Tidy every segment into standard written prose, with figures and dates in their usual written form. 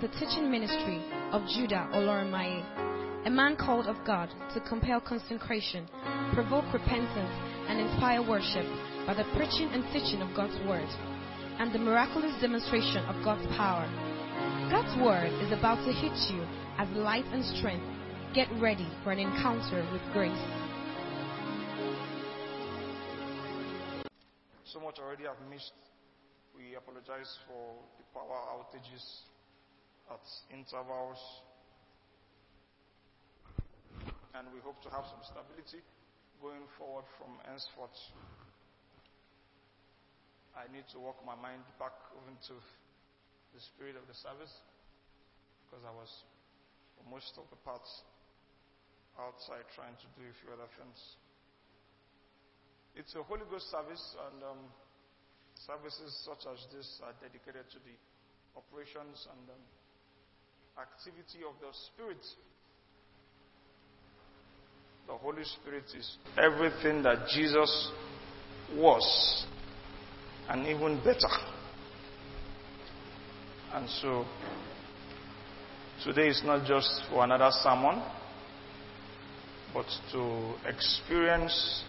to the teaching ministry of Judah Olor-Mai, a man called of God to compel consecration, provoke repentance, and inspire worship by the preaching and teaching of God's word and the miraculous demonstration of God's power. God's word is about to hit you as light and strength. Get ready for an encounter with grace. So much already I've missed. We apologize for the power outages at intervals. And we hope to have some stability going forward from henceforth. I need to walk my mind back even to the spirit of the service, because I was for most of the parts outside trying to do a few other things. It's a Holy Ghost service, and services such as this are dedicated to the operations and activity of the Spirit. The Holy Spirit is everything that Jesus was, and even better. And so, today is not just for another sermon, but to experience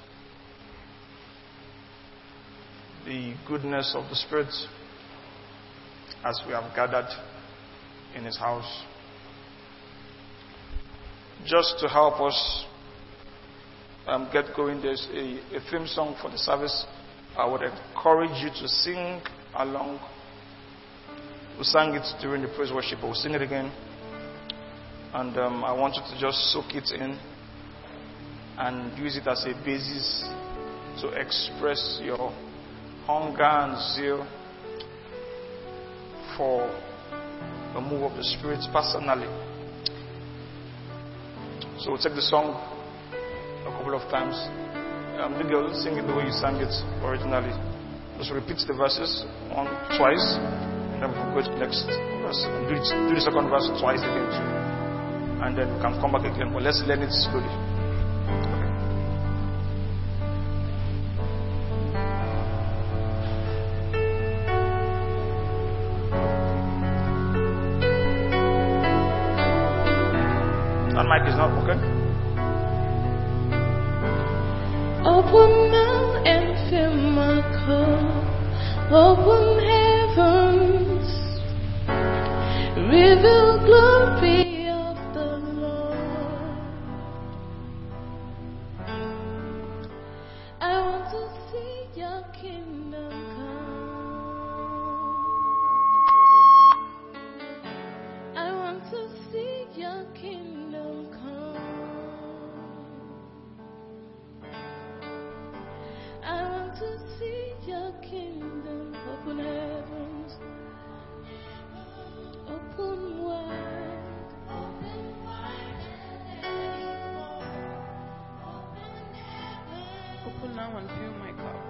the goodness of the Spirit as we have gathered in His house. Just to help us get going, there's a theme song for the service. I would encourage you to sing along. We sang it during the praise worship, but we'll sing it again. And I want you to just soak it in and use it as a basis to express your hunger and zeal for the move of the Spirit personally. So we'll take the song a couple of times. Maybe I'll sing it the way you sang it originally. Just repeat the verses twice, and then we'll go to the next verse. And do the second verse twice again, too. And then we can come back again. But let's learn it slowly. Okay. That mic is not okay. Open now and fill my cup. Open heavens, reveal glory of the Lord. I want to see your kingdom come. I want to see your kingdom come. I want to see your kingdom. Open heavens, open wide, open wide and open heavens. Open now and fill my cup.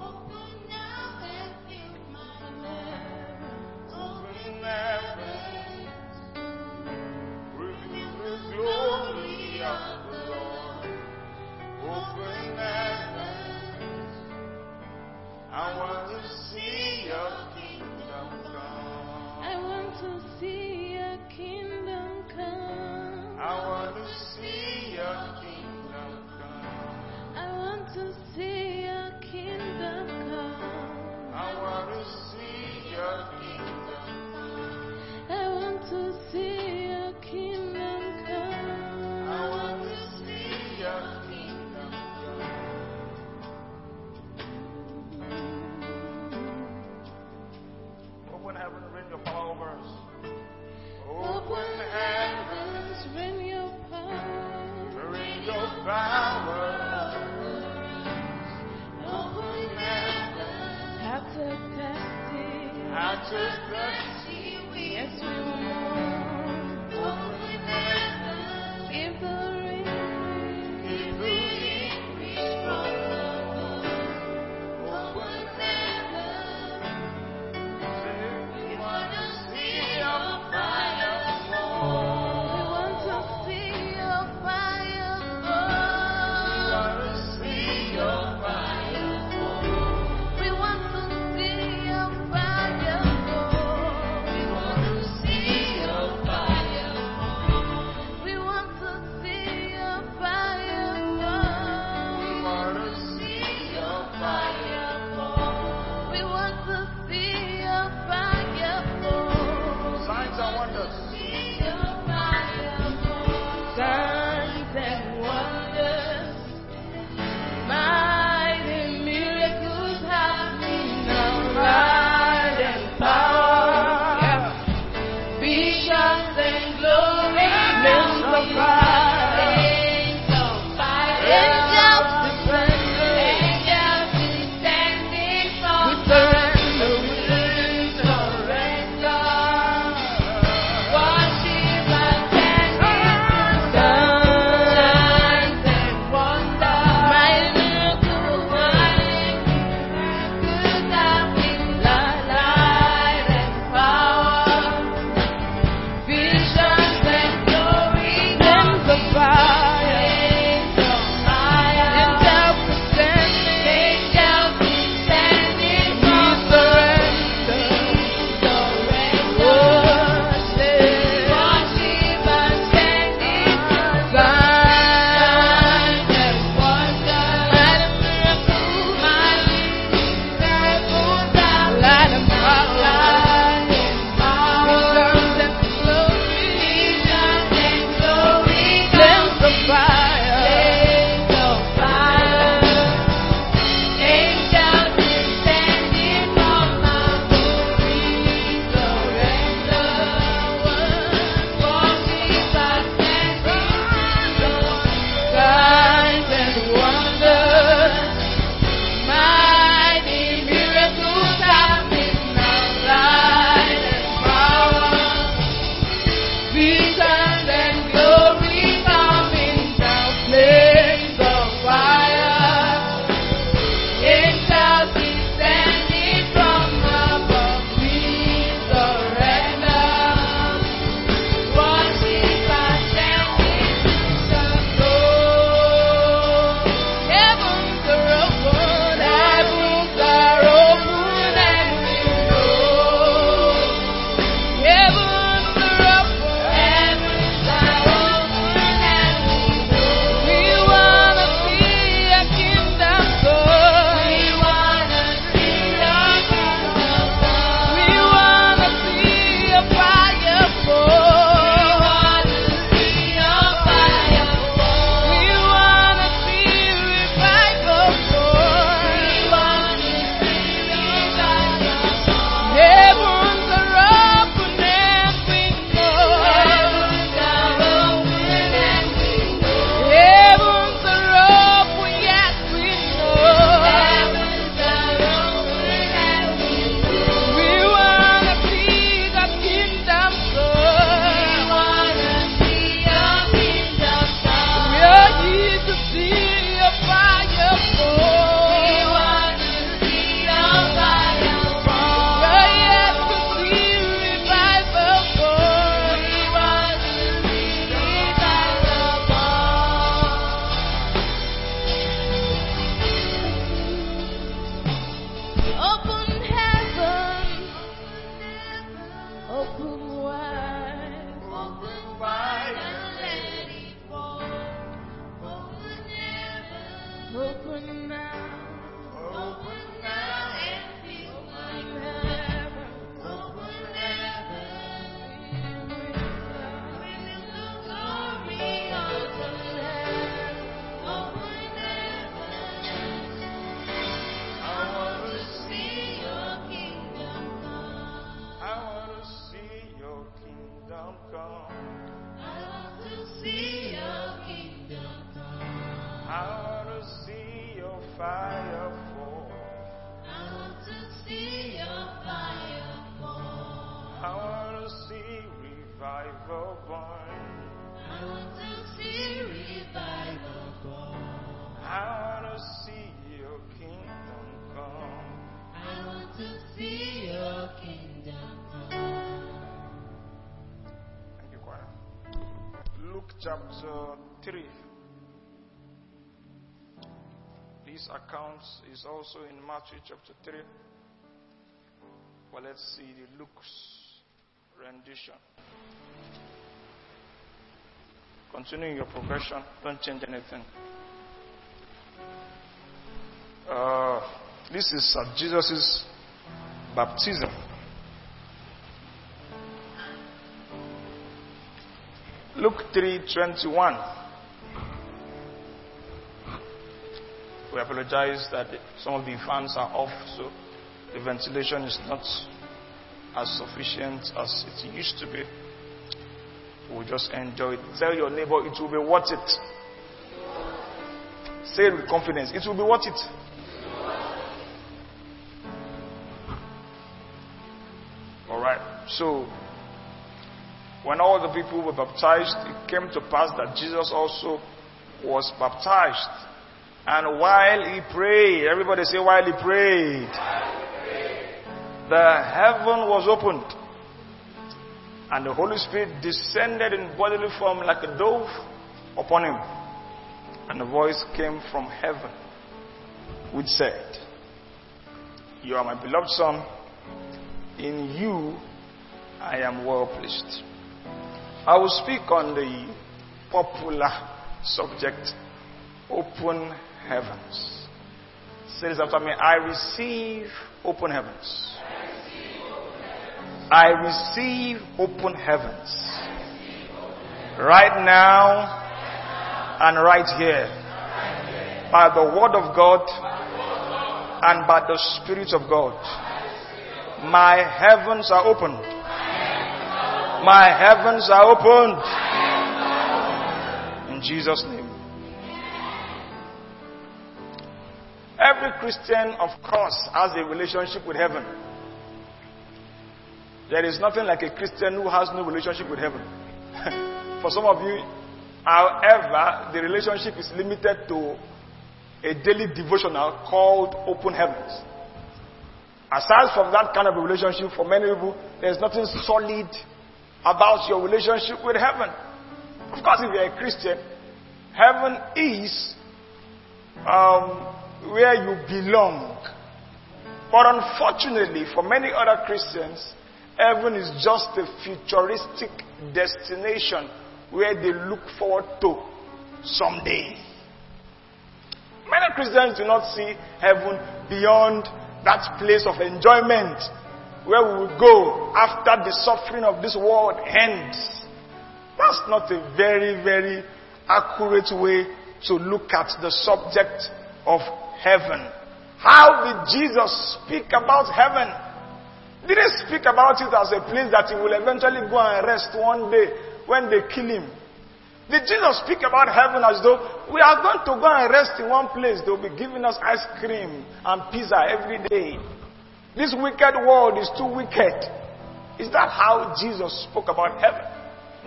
Open now and fill my cup. Open heavens, reveal the glory of the Lord. Open heavens. I want to see your kingdom come. I want to see your kingdom come. I want to see your kingdom come. I want to see your kingdom come. I want to see your kingdom come. I want to see your kingdom come. I want to see your kingdom come. Open heavens, bring your power. Bring your power. Open heavens, after thirsty, yes, we want. Open heavens, give the rain, give the increase for the Lord. Open heavens, we want to see your fire. We want to see your fire. I want to see your fire fall. I want to see your fire fall. I want to see revival born. I want to see revival born. I want to see your kingdom come. I want to see your kingdom come. Thank you, choir. Luke chapter 3. This account is also in Matthew chapter 3. Well, let's see the Luke's rendition. Continuing your progression, don't change anything. This is Jesus' baptism. Luke 3:21. We apologize that some of the fans are off, so the ventilation is not as sufficient as it used to be. We'll just enjoy it. Tell your neighbor it will be worth it. Say it with confidence. It will be worth it. Alright. So, when all the people were baptized, it came to pass that Jesus also was baptized. And while he prayed, everybody say, while he prayed, the heaven was opened, and the Holy Spirit descended in bodily form like a dove upon him. And a voice came from heaven which said, "You are my beloved Son, in you I am well pleased." I will speak on the popular subject, open heavens. Say this after me. I receive open heavens. I receive open heavens. Right now and right here. By the word of God and by the Spirit of God. My heavens are opened. My heavens are opened. In Jesus' name. Every Christian, of course, has a relationship with heaven. There is nothing like a Christian who has no relationship with heaven. For some of you, however, the relationship is limited to a daily devotional called Open Heavens. Aside from that kind of a relationship, for many people, there is nothing solid about your relationship with heaven. Of course, if you are a Christian, heaven is where you belong. But unfortunately, for many other Christians, heaven is just a futuristic destination where they look forward to someday. Many Christians do not see heaven beyond that place of enjoyment where we will go after the suffering of this world ends. That's not a very, very accurate way to look at the subject of heaven. How did Jesus speak about heaven? Did he speak about it as a place that he will eventually go and rest one day when they kill him? Did Jesus speak about heaven as though we are going to go and rest in one place? They'll be giving us ice cream and pizza every day. This wicked world is too wicked. Is that how Jesus spoke about heaven?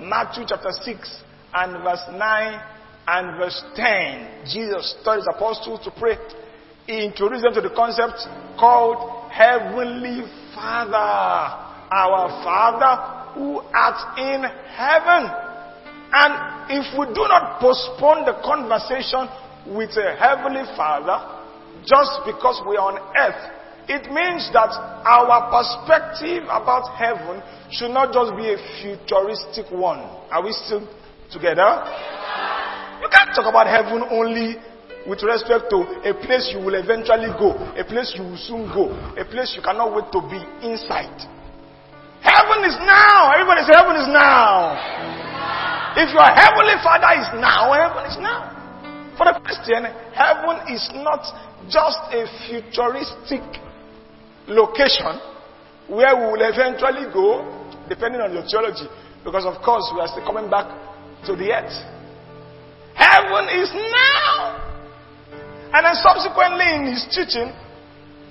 Matthew chapter 6 and verse 9 and verse 10, Jesus taught his apostles to pray. He introduced them to the concept called Heavenly Father. Our Father who art in heaven. And if we do not postpone the conversation with a Heavenly Father, just because we are on earth, it means that our perspective about heaven should not just be a futuristic one. Are we still together? You can't talk about heaven only with respect to a place you will eventually go, a place you will soon go, a place you cannot wait to be inside. Heaven is now. Everybody say heaven is now. If your heavenly Father is now, heaven is now. For the Christian, heaven is not just a futuristic location where we will eventually go, depending on your theology, because of course we are still coming back to the earth. Heaven is now. And then subsequently in his teaching,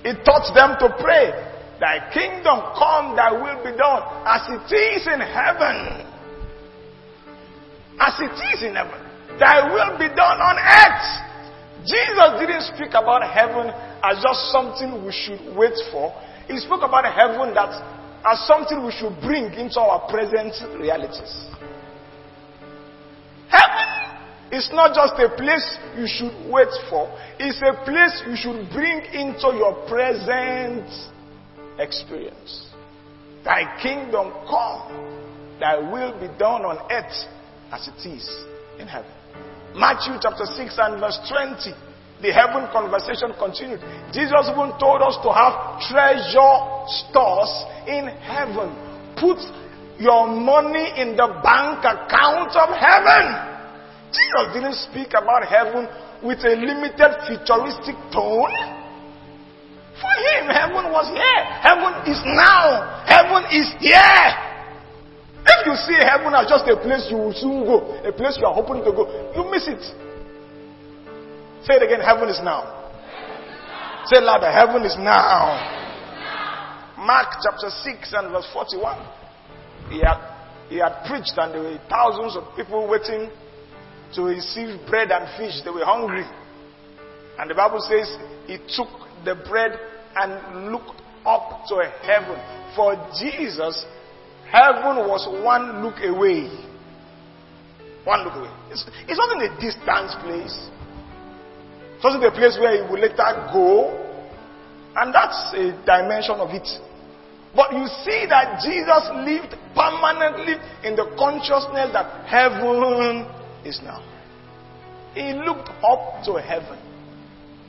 he taught them to pray, "Thy kingdom come, thy will be done, as it is in heaven." As it is in heaven. Thy will be done on earth. Jesus didn't speak about heaven as just something we should wait for. He spoke about heaven that as something we should bring into our present realities. Heaven is not just a place you should wait for. It's a place you should bring into your present experience. Thy kingdom come, thy will be done on earth as it is in heaven. Matthew chapter 6 and verse 20, the heaven conversation continued. Jesus even told us to have treasure stores in heaven. Put your money in the bank account of heaven. Jesus didn't speak about heaven with a limited futuristic tone. For him, heaven was here. Heaven is now. Heaven is here. If you see heaven as just a place you will soon go, a place you are hoping to go, you miss it. Say it again, heaven is now. Say it louder, heaven is now. Mark chapter 6 and verse 41. He had preached and there were thousands of people waiting to receive bread and fish. They were hungry. And the Bible says he took the bread and looked up to heaven. For Jesus, heaven was one look away. One look away. It's not in a distant place. It wasn't a place where he will later go. And that's a dimension of it. But you see that Jesus lived permanently in the consciousness that heaven is now. He looked up to heaven.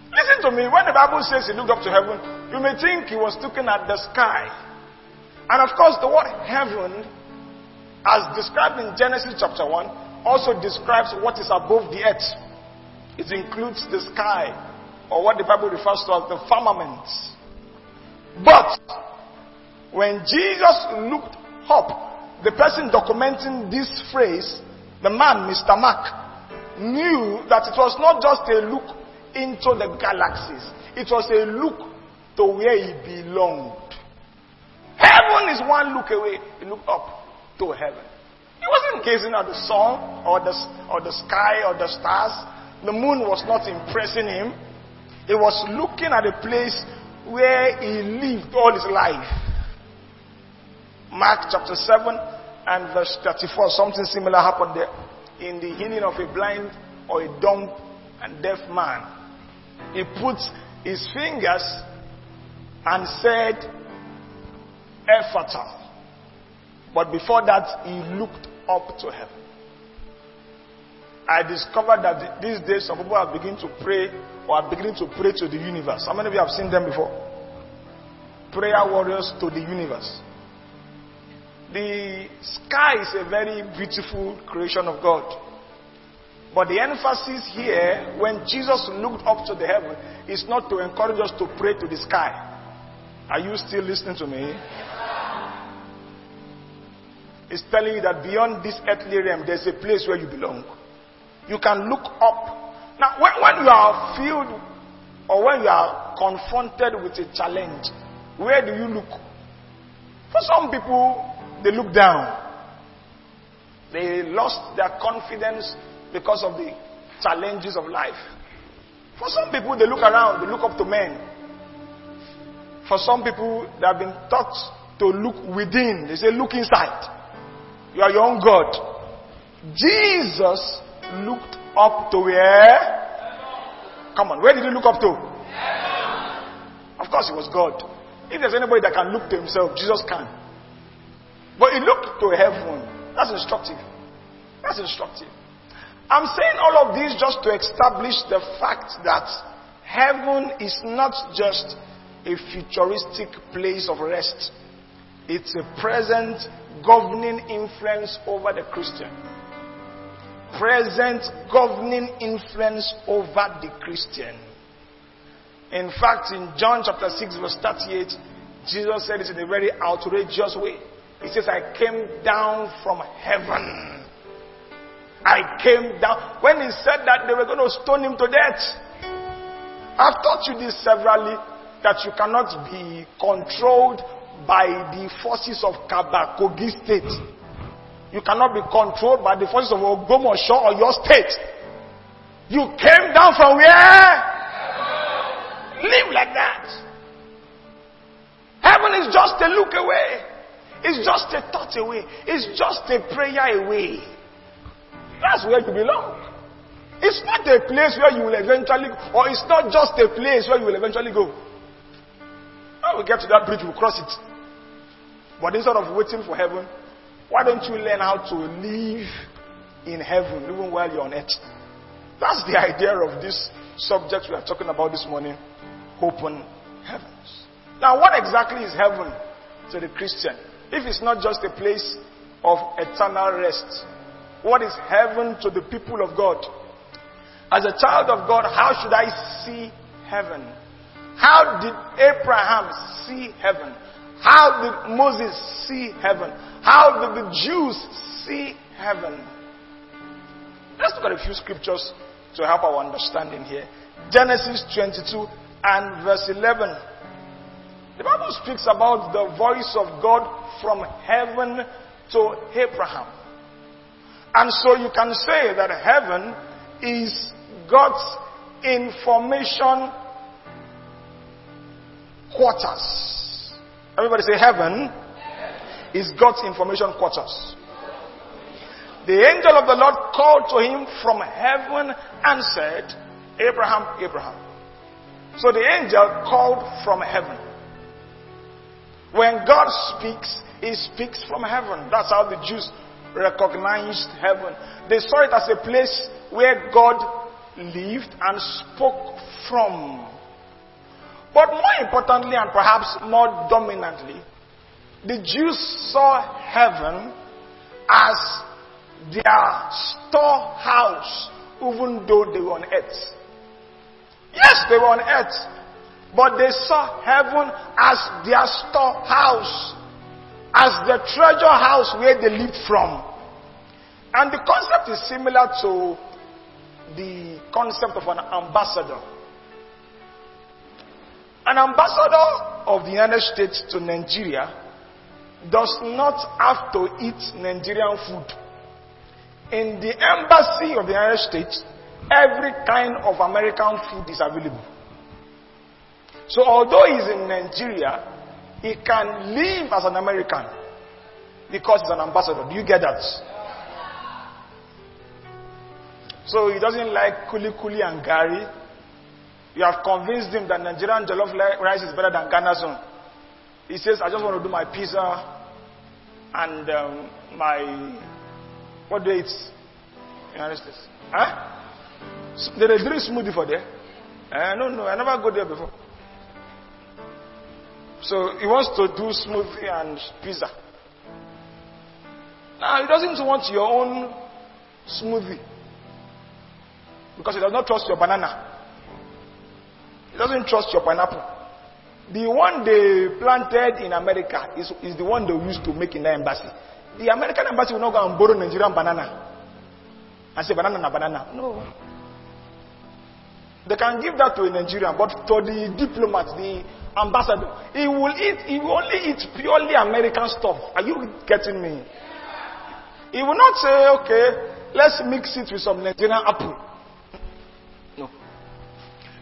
Listen to me, when the Bible says he looked up to heaven, you may think he was looking at the sky. And of course, the word heaven, as described in Genesis chapter 1, also describes what is above the earth. It includes the sky, or what the Bible refers to as the firmament. But when Jesus looked up, the person documenting this phrase, the man, Mr. Mark, knew that it was not just a look into the galaxies. It was a look to where he belonged. Heaven is one look away. He looked up to heaven. He wasn't gazing at the sun or the sky or the stars. The moon was not impressing him. He was looking at a place where he lived all his life. Mark chapter 7. And verse 34, something similar happened there. In the healing of a blind or a dumb and deaf man, he puts his fingers and said, "Ephata." But before that, he looked up to heaven. I discovered that these days some people are beginning to pray or are beginning to pray to the universe. How many of you have seen them before? Prayer warriors to the universe. The sky is a very beautiful creation of God. But the emphasis here, when Jesus looked up to the heaven, is not to encourage us to pray to the sky. Are you still listening to me? It's telling you that beyond this earthly realm, there's a place where you belong. You can look up. Now, when you are filled or when you are confronted with a challenge, where do you look? For some people, they look down. They lost their confidence because of the challenges of life. For some people, they look around, they look up to men. For some people, they have been taught to look within. They say, "Look inside. You are your own God." Jesus looked up to where? Come on, where did he look up to? Of course, it was God. If there's anybody that can look to himself, Jesus can. But he looked to heaven. That's instructive. That's instructive. I'm saying all of this just to establish the fact that heaven is not just a futuristic place of rest. It's a present governing influence over the Christian. Present governing influence over the Christian. In fact, in John chapter 6 verse 38, Jesus said it in a very outrageous way. He says, "I came down from heaven." I came down. When he said that, they were going to stone him to death. I've taught you this severally, that you cannot be controlled by the forces of Kabakogi state. You cannot be controlled by the forces of Ogomonshaw or your state. You came down from where? Live like that. Heaven is just a look away. It's just a thought away. It's just a prayer away. That's where you belong. It's not a place where you will eventually go, or it's not just a place where you will eventually go. When we get to that bridge, we'll cross it. But instead of waiting for heaven, why don't you learn how to live in heaven, even while you're on earth? That's the idea of this subject we are talking about this morning, Open Heavens. Now, what exactly is heaven to the Christian? If it's not just a place of eternal rest, what is heaven to the people of God? As a child of God, how should I see heaven? How did Abraham see heaven? How did Moses see heaven? How did the Jews see heaven? Let's look at a few scriptures to help our understanding here. Genesis 22 and verse 11. The Bible speaks about the voice of God from heaven to Abraham. And so you can say that heaven is God's information quarters. Everybody say heaven is God's information quarters. The angel of the Lord called to him from heaven and said, Abraham, Abraham. So the angel called from heaven. When God speaks, he speaks from heaven. That's how the Jews recognized heaven. They saw it as a place where God lived and spoke from. But more importantly, and perhaps more dominantly, the Jews saw heaven as their storehouse, even though they were on earth. Yes, they were on earth, but they saw heaven as their storehouse, as the treasure house where they lived from. And the concept is similar to the concept of an ambassador. An ambassador of the United States to Nigeria does not have to eat Nigerian food. In the embassy of the United States, every kind of American food is available. So although he's in Nigeria, he can live as an American because he's an ambassador. Do you get that? So he doesn't like kuli-kuli and gari. You have convinced him that Nigerian jollof rice is better than Ghana's own. He says, I just want to do my pizza and what do they eat? United States. Huh? So they drink smoothie for there. No, I never go there before. So he wants to do smoothie and pizza. Now he doesn't want your own smoothie because he does not trust your banana. He doesn't trust your pineapple. The one they planted in America is the one they used to make in the embassy. The American embassy will not go and borrow Nigerian banana and say banana na banana. No. They can give that to a Nigerian, but to the diplomat, the ambassador, he will only eat purely American stuff. Are you getting me? He will not say, okay, let's mix it with some Nigerian apple. No.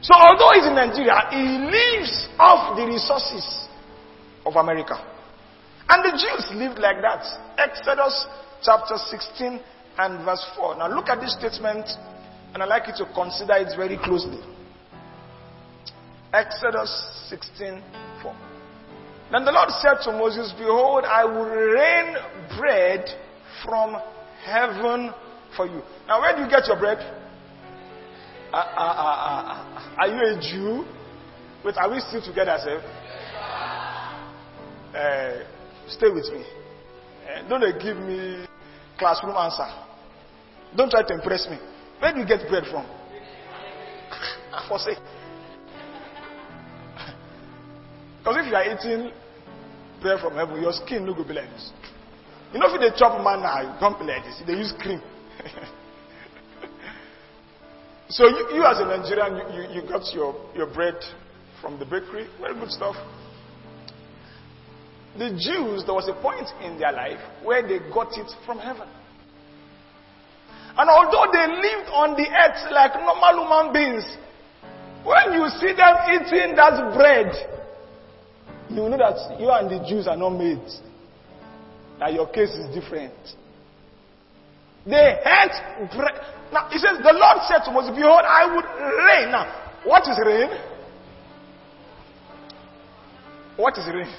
So although he's in Nigeria, he lives off the resources of America. And the Jews lived like that. Exodus chapter 16 and verse 4. Now look at this statement, and I'd like you to consider it very closely. Exodus 16:4. Then the Lord said to Moses, Behold, I will rain bread from heaven for you. Now, where do you get your bread? Are you a Jew? Wait, are we still together, sir? Stay with me. Don't give me classroom answer. Don't try to impress me. Where do you get bread from? For sake. Because if you are eating bread from heaven, your skin no go be like this. You know if they chop manna, you don't be like this. They use cream. So you as a Nigerian, you got your bread from the bakery, very good stuff. The Jews, there was a point in their life where they got it from heaven. And although they lived on the earth like normal human beings, when you see them eating that bread, you know that you and the Jews are not mates. That your case is different. They had bread. Now, it says, the Lord said to Moses, behold, I would rain. Now, what is rain? What is rain?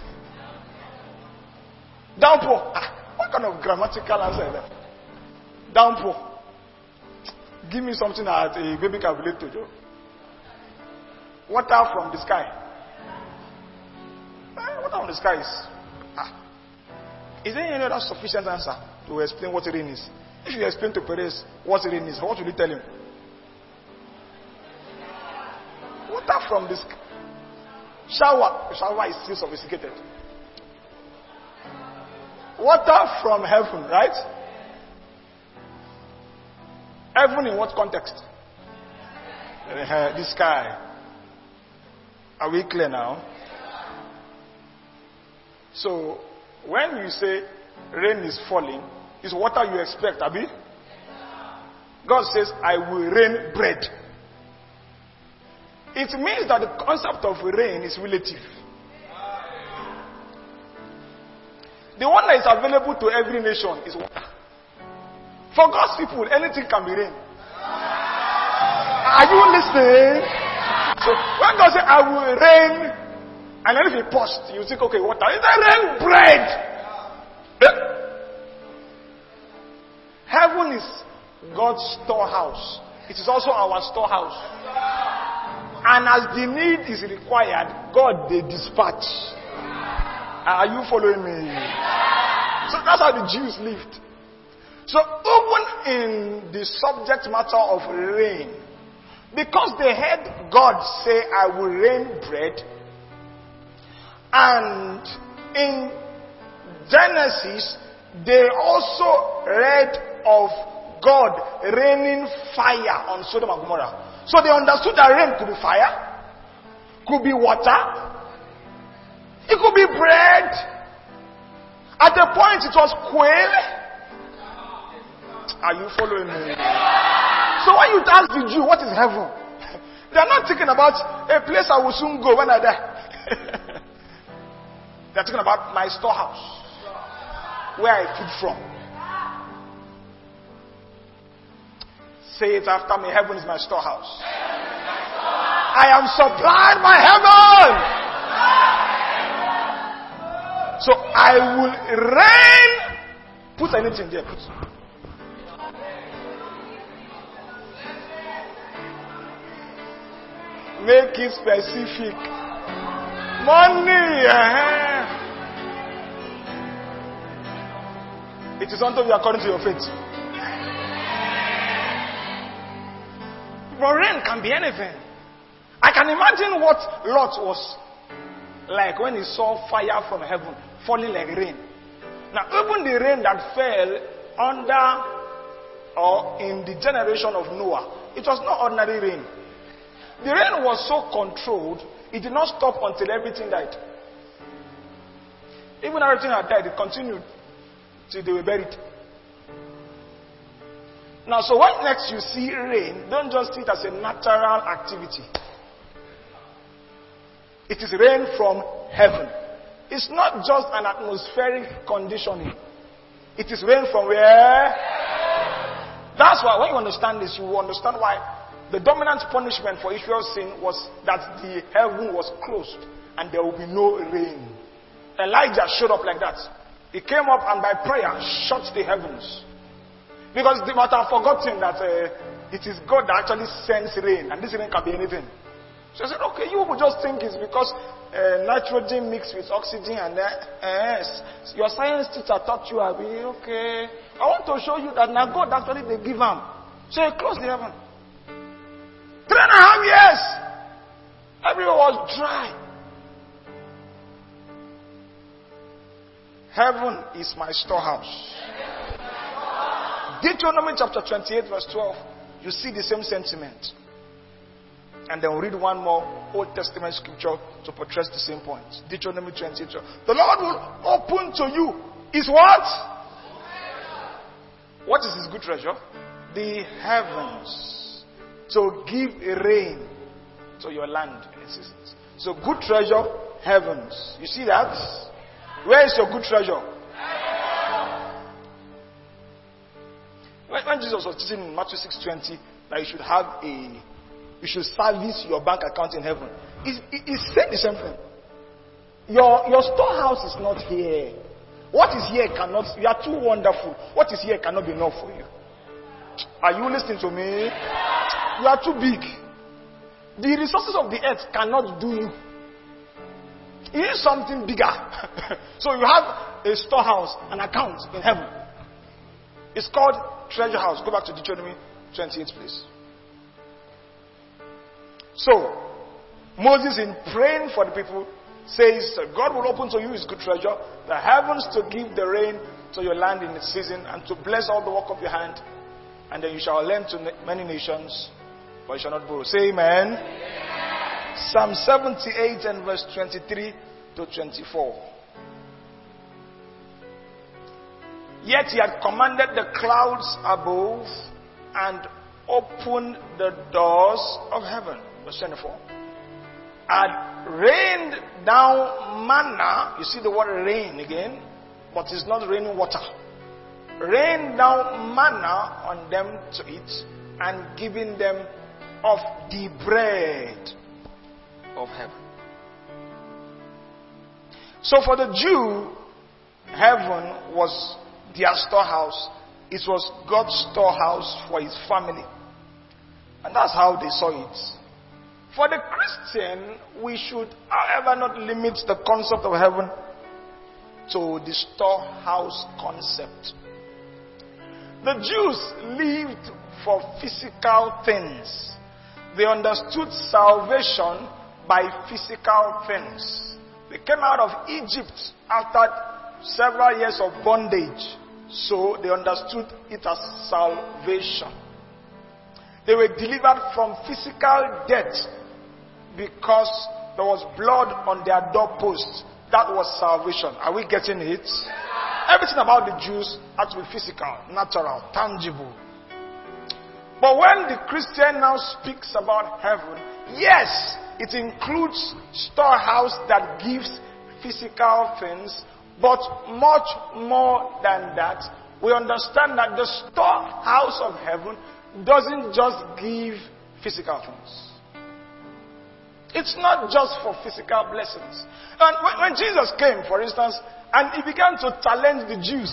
Downpour. Ah, what kind of grammatical answer is that? Downpour. Give me something that a baby can relate to, Joe. Water from the sky. Water from the sky is. Ah. Is there any other sufficient answer to explain what rain is? If you explain to Perez what rain is, what will you tell him? Water from the sky. Shower. Shower is still sophisticated. Water from heaven, right? Heaven in what context? The sky. Are we clear now? So, when you say rain is falling, it's water you expect, Abi? God says, I will rain bread. It means that the concept of rain is relative. The one that is available to every nation is water. For God's people, anything can be rain. Are you listening? So when God says, I will rain, and then if you post, you think, okay, water. Is that rain bread? Heaven is God's storehouse. It is also our storehouse. And as the need is required, God they dispatch. Are you following me? So that's how the Jews lived. So even in the subject matter of rain, because they heard God say, I will rain bread, and in Genesis, they also read of God raining fire on Sodom and Gomorrah. So they understood that rain could be fire, could be water, it could be bread. At a point it was quail. Are you following me? So when you ask the Jew, what is heaven? They are not thinking about a place I will soon go when I die. They are thinking about my storehouse, where I feed from. Say it after me. Heaven is my storehouse. I am supplied by heaven. So I will rain. Put anything there. Make it specific. Money. It is unto you according to your faith. But rain can be anything. I can imagine what Lot was like when he saw fire from heaven falling like rain. Now, even the rain that fell under or in the generation of Noah, it was not ordinary rain. The rain was so controlled, it did not stop until everything died. Even everything had died, it continued till they were buried. Now, so when next you see rain, don't just see it as a natural activity. It is rain from heaven. It's not just an atmospheric conditioning. It is rain from where? That's why when you understand this, you will understand why the dominant punishment for Israel's sin was that the heaven was closed and there will be no rain. Elijah showed up like that. He came up and by prayer shut the heavens. Because they might have forgotten that it is God that actually sends rain, and this rain can be anything. So I said, okay, you will just think it's because nitrogen mixed with oxygen and yes. Your science teacher taught you, okay. I want to show you that now God actually they give him. So he closed the heaven. 3.5 years, everyone was dry. Heaven is my storehouse. Deuteronomy chapter 28 verse 12, you see the same sentiment. and then we'll read one more Old Testament scripture to portray the same point. Deuteronomy 28. The Lord will open to you is what? What is his good treasure? The heavens. To give a rain to your land in its seasons. So good treasure, heavens. You see that? Where is your good treasure? When Jesus was teaching in Matthew 6:20 that you should have you should service your bank account in heaven, he said the same thing. Your storehouse is not here. What is here cannot. You are too wonderful. What is here cannot be enough for you. Are you listening to me? You are too big. The resources of the earth cannot do you. You need something bigger. So you have a storehouse, an account in heaven. It's called treasure house. Go back to Deuteronomy 28, please. So, Moses, in praying for the people, says, God will open to you his good treasure, the heavens to give the rain to your land in its season, and to bless all the work of your hand. And then you shall lend to many nations, but you shall not borrow. Say amen. Amen. Psalm 78 and verse 23 to 24. Yet he had commanded the clouds above and opened the doors of heaven. Verse 24. And rained down manna. You see the word rain again, but it's not raining water. Rained down manna on them to eat, and giving them of the bread of heaven. So for the Jew, heaven was their storehouse. It was God's storehouse for his family. And that's how they saw it. For the Christian, we should, however, not limit the concept of heaven to the storehouse concept. The Jews lived for physical things. They understood salvation by physical things. They came out of Egypt after several years of bondage, so they understood it as salvation. They were delivered from physical death because there was blood on their doorposts. That was salvation. Are we getting it? Everything about the Jews had to be physical, natural, tangible. But when the Christian now speaks about heaven, yes, it includes storehouse that gives physical things, but much more than that. We understand that the storehouse of heaven doesn't just give physical things. It's not just for physical blessings. And when Jesus came, for instance, and he began to challenge the Jews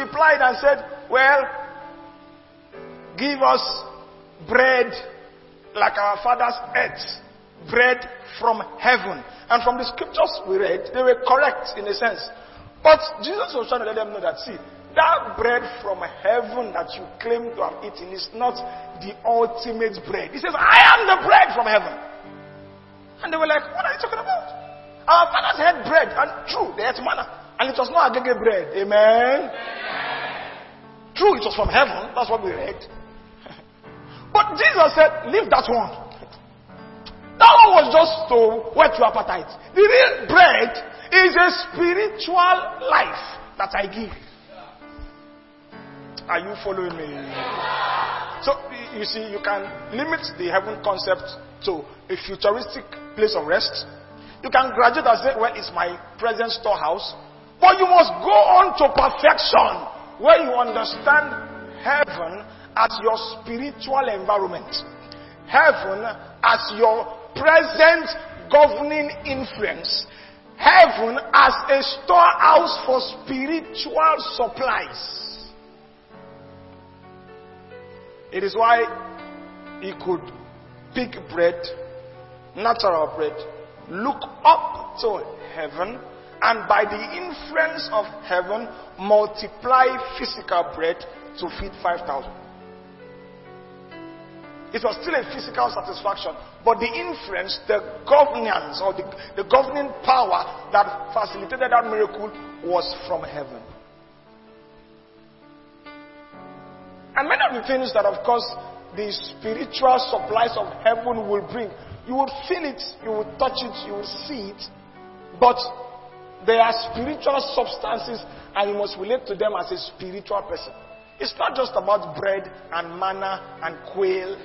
replied and said, well, give us bread like our fathers ate. Bread from heaven. And from the scriptures we read, they were correct in a sense. But Jesus was trying to let them know that, see, that bread from heaven that you claim to have eaten is not the ultimate bread. He says, I am the bread from heaven. And they were like, what are you talking about? Our fathers had bread, and true, they ate manna. And it was not agege bread. Amen? Amen. True, it was from heaven. That's what we read. But Jesus said, leave that one. That one was just to whet your appetite. The real bread is a spiritual life that I give. Are you following me? So, you see, you can limit the heaven concept to a futuristic place of rest. You can graduate and say, well, it's my present storehouse. But you must go on to perfection, where you understand heaven as your spiritual environment. Heaven as your present governing influence. Heaven as a storehouse for spiritual supplies. It is why he could pick bread, natural bread, look up to heaven, and by the influence of heaven, multiply physical bread to feed 5,000. It was still a physical satisfaction, but the influence, the governance, or the governing power that facilitated that miracle was from heaven. And many of the things that, of course, the spiritual supplies of heaven will bring. You will feel it, you will touch it, you will see it. But there are spiritual substances and you must relate to them as a spiritual person. It's not just about bread and manna and quail.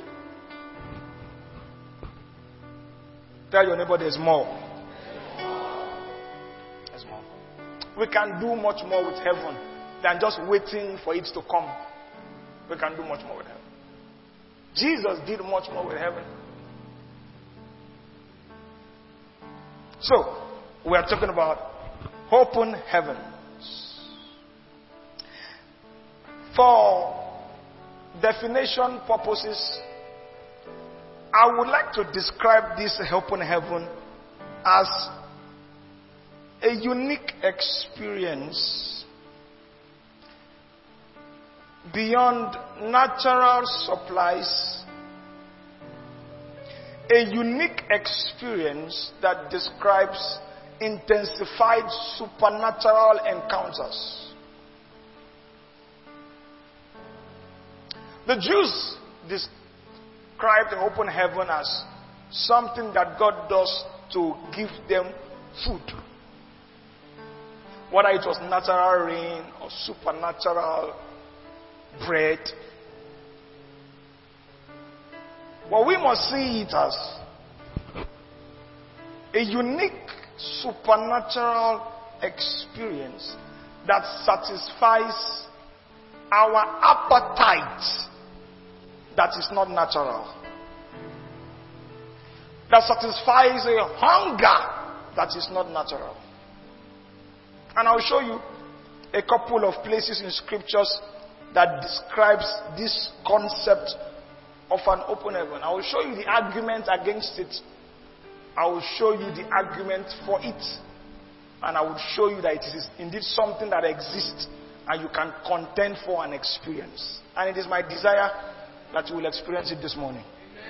Tell your neighbor there's more. There's more. We can do much more with heaven than just waiting for it to come. We can do much more with heaven. Jesus did much more with heaven. So, we are talking about open heavens. For definition purposes, I would like to describe this open heaven as a unique experience beyond natural supplies. A unique experience that describes intensified supernatural encounters. The Jews described the open heaven as something that God does to give them food. Whether it was natural rain or supernatural bread. But we must see it as a unique supernatural experience that satisfies our appetite that is not natural. That satisfies a hunger that is not natural. And I'll show you a couple of places in scriptures that describes this concept of an open heaven. I will show you the argument against it. I will show you the argument for it. And I will show you that it is indeed something that exists and you can contend for an experience. And it is my desire that you will experience it this morning.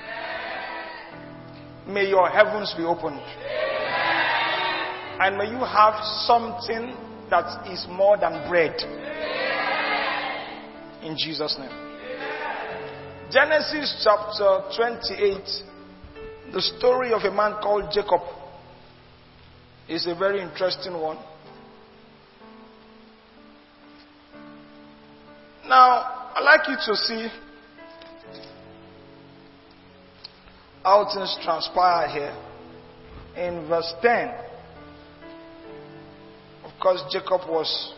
Amen. May your heavens be opened. Amen. And may you have something that is more than bread. Amen. In Jesus' name. Genesis chapter 28, the story of a man called Jacob is a very interesting one. Now, I'd like you to see how things transpire here. In verse 10, of course, Jacob was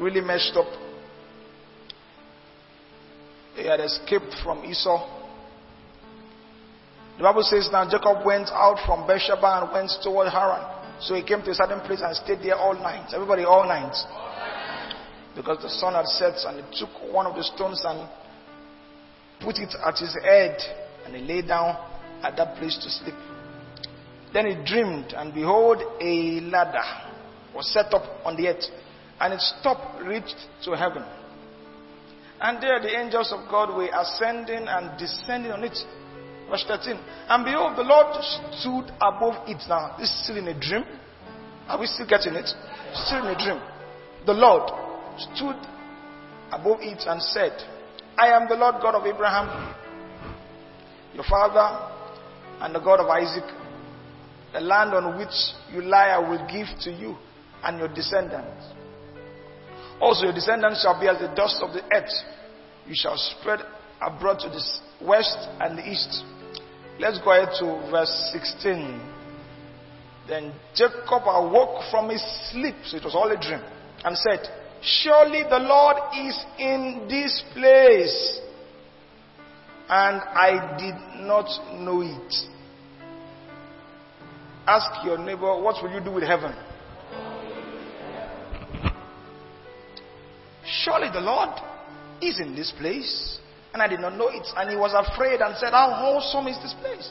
really messed up. He had escaped from Esau. The Bible says, now Jacob went out from Beersheba and went toward Haran. So he came to a certain place and stayed there all night. Everybody, all night. Because the sun had set, and he took one of the stones and put it at his head. And he lay down at that place to sleep. Then he dreamed, and behold, a ladder was set up on the earth. And its top reached to heaven. And there the angels of God were ascending and descending on it. Verse 13. And behold, the Lord stood above it. Now, this is still in a dream. Are we still getting it? Still in a dream. The Lord stood above it and said, I am the Lord God of Abraham, your father, and the God of Isaac. The land on which you lie I will give to you and your descendants. Also your descendants shall be as the dust of the earth. You shall spread abroad to the west and the east. Let's go ahead to verse 16. Then Jacob awoke from his sleep, so it was all a dream, and said, surely the Lord is in this place, and I did not know it. Ask your neighbor, what will you do with heaven? Surely the Lord is in this place, and I did not know it. And he was afraid and said, how wholesome is this place?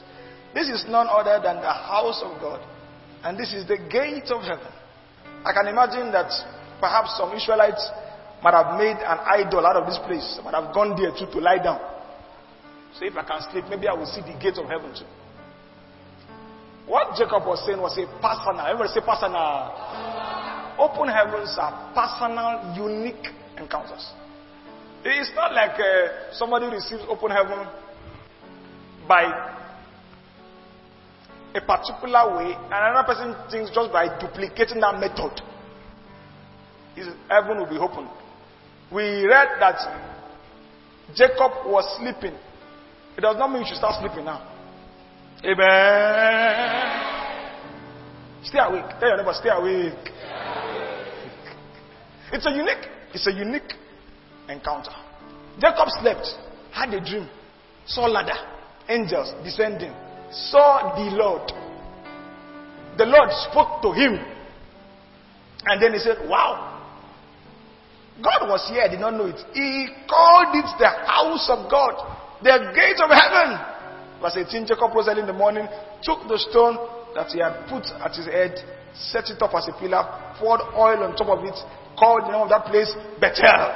This is none other than the house of God, and this is the gate of heaven. I can imagine that perhaps some Israelites might have made an idol out of this place. They might have gone there too to lie down. So if I can sleep, maybe I will see the gate of heaven too. What Jacob was saying was a personal. Everybody say personal. Open heavens are personal, unique encounters. It's not like somebody receives open heaven by a particular way and another person thinks just by duplicating that method heaven will be open. We read that Jacob was sleeping. It does not mean you should start sleeping now. Amen. Stay awake. Tell your neighbor, stay awake. It's a unique encounter. Jacob slept, had a dream, saw ladder, angels descending, saw the Lord. The Lord spoke to him, and then he said, "Wow, God was here. I did not know it." He called it the house of God, the gate of heaven. Verse 18, Jacob rose early in the morning, took the stone that he had put at his head, set it up as a pillar, poured oil on top of it, called the name of that place Bethel,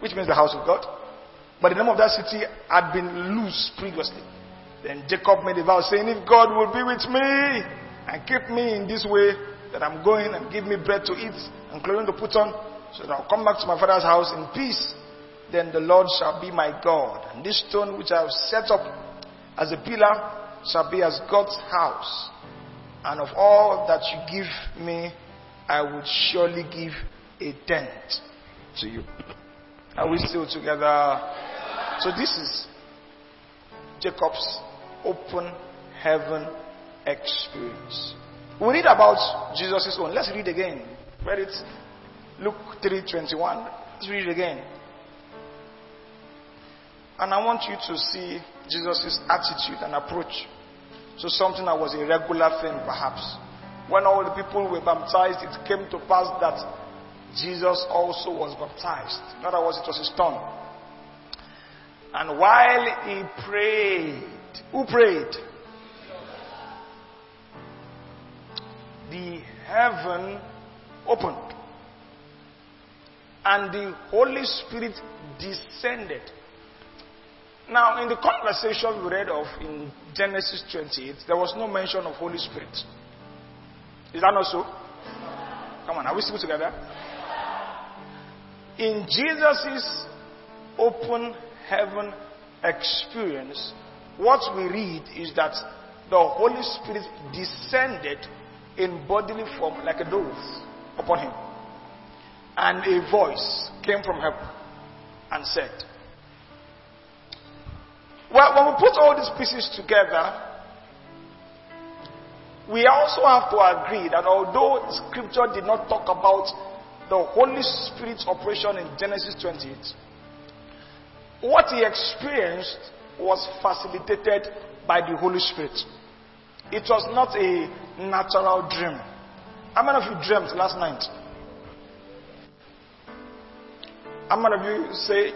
which means the house of God. But the name of that city had been loose previously. Then Jacob made a vow saying, "If God will be with me and keep me in this way that I'm going and give me bread to eat and clothing to put on, so that I'll come back to my father's house in peace, then the Lord shall be my God. And this stone which I have set up as a pillar shall be as God's house. And of all that you give me, I will surely give a tenth to you." Are we still together? So this is Jacob's open heaven experience. We read about Jesus' own. Let's read again. Read it. Luke 3:21. Let's read it again. And I want you to see Jesus' attitude and approach. So something that was a regular thing perhaps. When all the people were baptized, it came to pass that Jesus also was baptized. In other words, it was his turn. And while he prayed, who prayed? The heaven opened. And the Holy Spirit descended. Now, in the conversation we read of in Genesis 28, there was no mention of Holy Spirit. Is that not so? Come on, are we still together? In Jesus' open heaven experience, what we read is that the Holy Spirit descended in bodily form like a dove upon him. And a voice came from heaven and said, well, when we put all these pieces together, we also have to agree that although Scripture did not talk about the Holy Spirit's operation in Genesis 28, what he experienced was facilitated by the Holy Spirit. It was not a natural dream. How many of you dreamt last night? How many of you say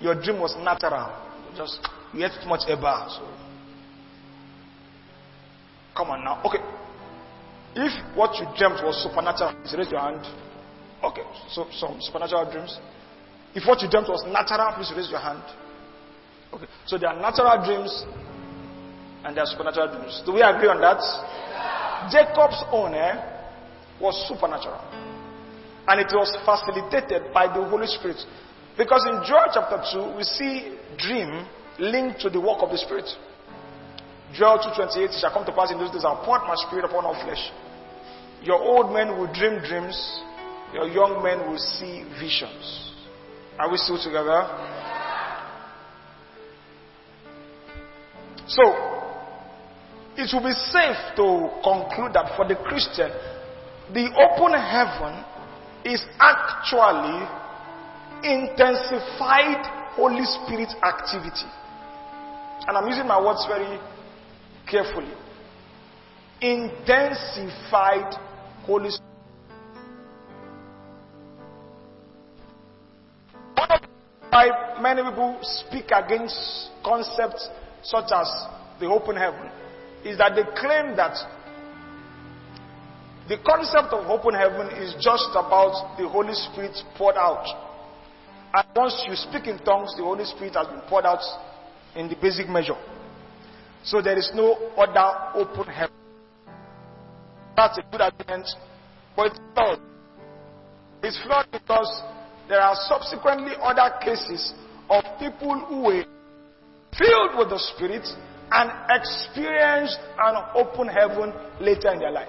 your dream was natural? Just you ate too much eba. So. Come on now. Okay. If what you dreamt was supernatural, raise your hand. Okay, so some supernatural dreams. If what you dreamt was natural, please raise your hand. Okay, so there are natural dreams and there are supernatural dreams. Do we agree on that? Yeah. Jacob's own was supernatural. And it was facilitated by the Holy Spirit. Because in Joel chapter 2, we see dream linked to the work of the Spirit. Joel 2:28, "It shall come to pass in those days, I'll pour out my Spirit upon all flesh. Your old men will dream dreams. Your young men will see visions." Are we still together? So, it will be safe to conclude that for the Christian, the open heaven is actually intensified Holy Spirit activity. And I'm using my words very carefully. Intensified Holy Spirit. Why many people speak against concepts such as the open heaven is that they claim that the concept of open heaven is just about the Holy Spirit poured out. And once you speak in tongues, the Holy Spirit has been poured out in the basic measure. So there is no other open heaven. That's a good argument, but it's flawed because there are subsequently other cases of people who were filled with the Spirit and experienced an open heaven later in their life.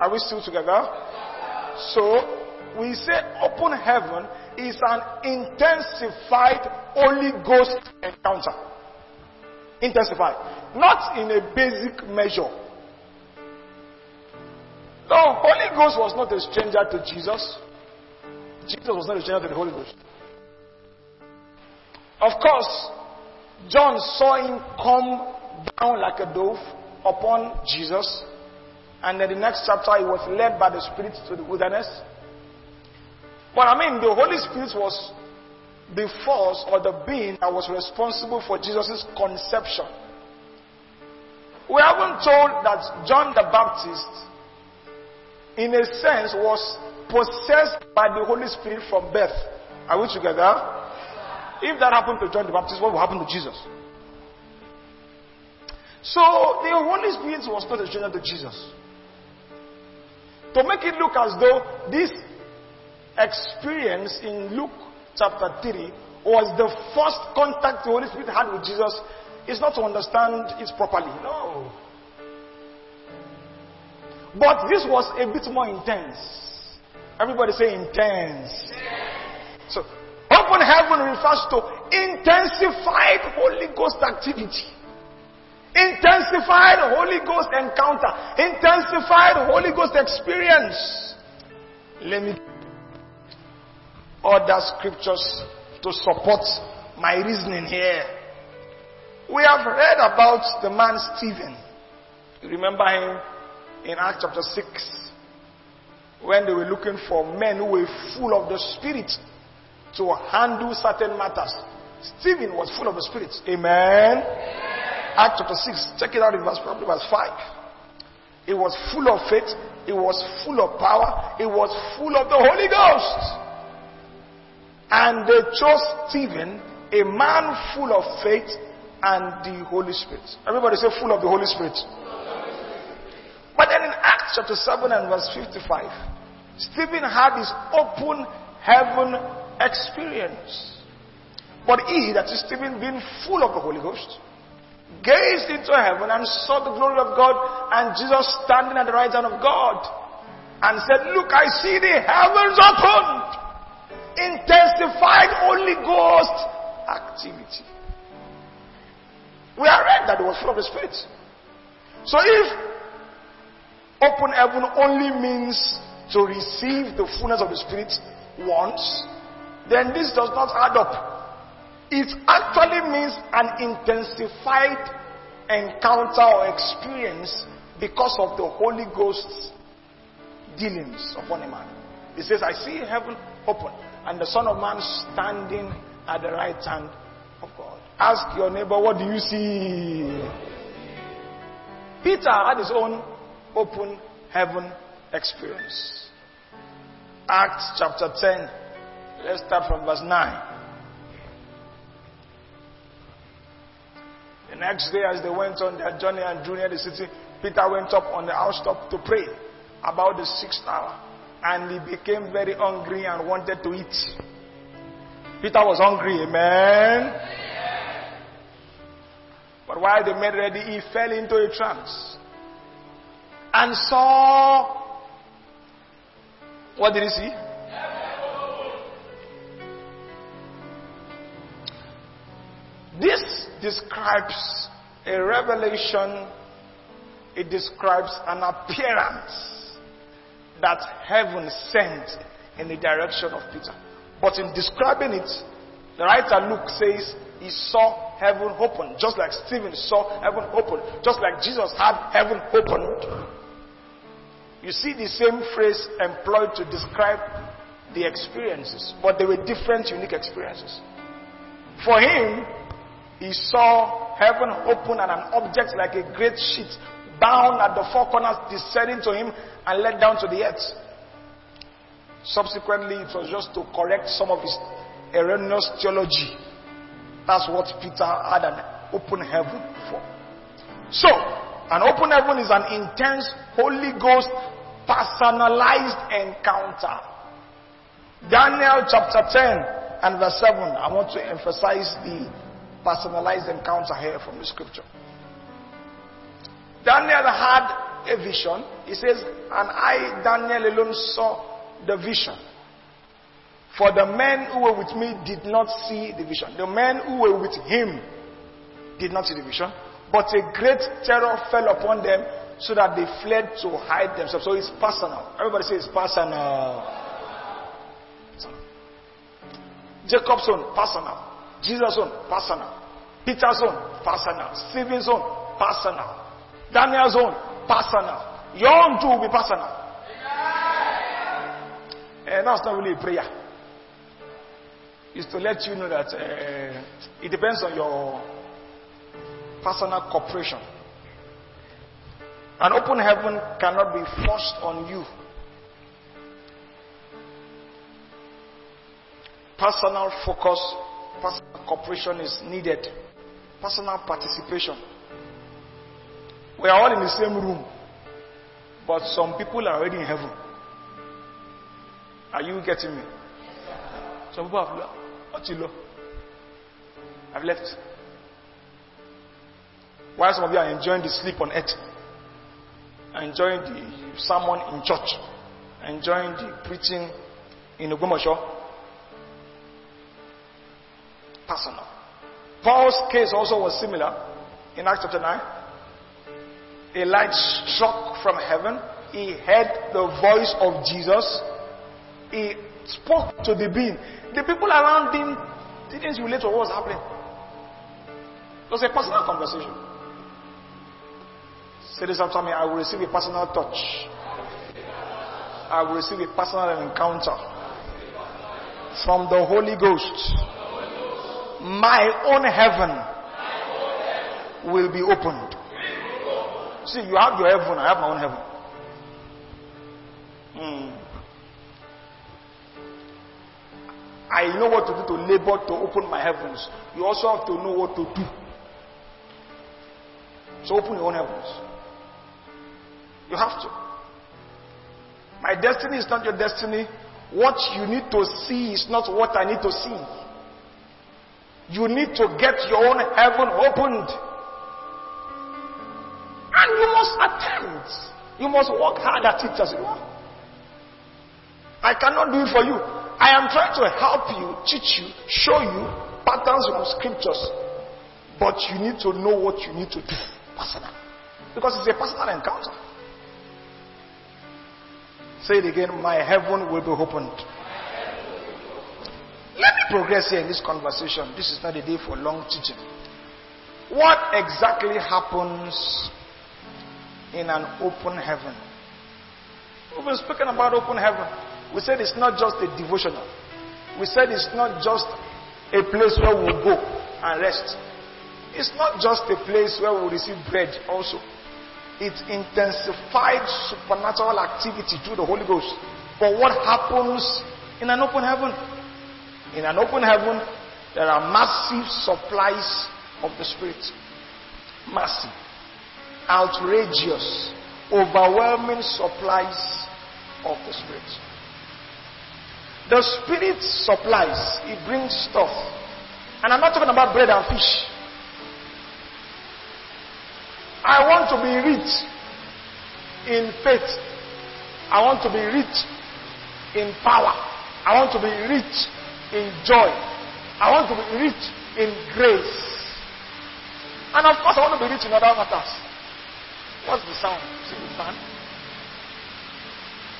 Are we still together? So, we say open heaven is an intensified Holy Ghost encounter. Intensified. Not in a basic measure. The Holy Ghost was not a stranger to Jesus. Jesus was not a stranger to the Holy Ghost. Of course, John saw him come down like a dove upon Jesus, and then the next chapter he was led by the Spirit to the wilderness. But I mean, the Holy Spirit was the force or the being that was responsible for Jesus' conception. We haven't told that John the Baptist, in a sense, was possessed by the Holy Spirit from birth. Are we together? If that happened to John the Baptist, what will happen to Jesus? So, the Holy Spirit was not a stranger to Jesus. To make it look as though this experience in Luke chapter 3 was the first contact the Holy Spirit had with Jesus is not to understand it properly. No. But this was a bit more intense. Everybody say intense. So, open heaven refers to intensified Holy Ghost activity, intensified Holy Ghost encounter, intensified Holy Ghost experience. Let me order scriptures to support my reasoning here. We have read about the man Stephen. You remember him in Acts chapter 6 when they were looking for men who were full of the Spirit to handle certain matters. Stephen was full of the Spirit. Amen. Acts chapter 6. Check it out in verse 5. It was full of faith. It was full of power. It was full of the Holy Ghost. And they chose Stephen, a man full of faith and the Holy Spirit. Everybody say full of the Holy Spirit. But then in Acts chapter 7 and verse 55, Stephen had his open heaven experience. But he, that is Stephen, being full of the Holy Ghost, gazed into heaven and saw the glory of God and Jesus standing at the right hand of God, and said, "Look, I see the heavens opened." Intensified Holy Ghost activity. We are read that he was full of the Spirit. So if open heaven only means to receive the fullness of the Spirit once, then this does not add up. It actually means an intensified encounter or experience because of the Holy Ghost's dealings upon a man. It says, "I see heaven open and the Son of Man standing at the right hand of God." Ask your neighbor, what do you see? Peter had his own open heaven experience. Acts chapter 10. Let's start from verse 9. The next day, as they went on their journey and drew near the city, Peter went up on the housetop to pray about the 6th hour. And he became very hungry and wanted to eat. Peter was hungry, amen? Yeah. But while they made ready, he fell into a trance and saw. What did he see? This describes a revelation. It describes an appearance that heaven sent in the direction of Peter. But in describing it, the writer Luke says he saw heaven open, just like Stephen saw heaven open, just like Jesus had heaven opened. You see the same phrase employed to describe the experiences, but they were different, unique experiences. For him, he saw heaven open and an object like a great sheet bound at the four corners descending to him and let down to the earth. Subsequently, it was just to correct some of his erroneous theology. That's what Peter had an open heaven for. So, an open heaven is an intense Holy Ghost personalized encounter. Daniel chapter 10 and verse 7. I want to emphasize the personalized encounter here from the scripture. Daniel had a vision. He says, and I, Daniel, alone saw the vision. For the men who were with me did not see the vision. The men who were with him did not see the vision. But a great terror fell upon them so that they fled to hide themselves. So it's personal. Everybody says it's personal. Jacob's own, personal. Jesus' own, personal. Peter's own, personal. Stephen's own, personal. Daniel's own, personal. Your own too will be personal. And that's not really a prayer. It's to let you know that it depends on your personal cooperation. An open heaven cannot be forced on you. Personal focus, personal cooperation is needed. Personal participation. We are all in the same room, but some people are already in heaven. Are you getting me? Some people have left. I've left. While some of you are enjoying the sleep on earth, enjoying the sermon in church, enjoying the preaching in Ogomonshaw. Personal. Paul's case also was similar in Acts chapter 9. A light struck from heaven. He heard the voice of Jesus. He spoke to the being. The people around him didn't relate to what was happening. It was a personal conversation. Say this after me. I will receive a personal touch. I will receive a personal encounter from the Holy Ghost. My own heaven will be opened. See, you have your heaven, I have my own heaven. I know what to do to labor to open my heavens. You also have to know what to do. So open your own heavens. You have to. My destiny is not your destiny. What you need to see is not what I need to see. You need to get your own heaven opened. And you must attempt. You must work hard at it as you are. I cannot do it for you. I am trying to help you, teach you, show you patterns from scriptures. But you need to know what you need to do. Personal. Because it's a personal encounter. Say it again. My heaven will be opened. Let me progress here in this conversation. This is not a day for long teaching. What exactly happens in an open heaven? We've been speaking about open heaven. We said it's not just a devotional. We said it's not just a place where we go and rest. It's not just a place where we receive bread also. It intensified supernatural activity through the Holy Ghost. But what happens in an open heaven? In an open heaven, there are massive supplies of the Spirit. Massive. Outrageous, overwhelming supplies of the Spirit. The Spirit supplies, it brings stuff. And I'm not talking about bread and fish. I want to be rich in faith. I want to be rich in power. I want to be rich in joy. I want to be rich in grace. And of course, I want to be rich in other matters. What's the sound? Is it the fan?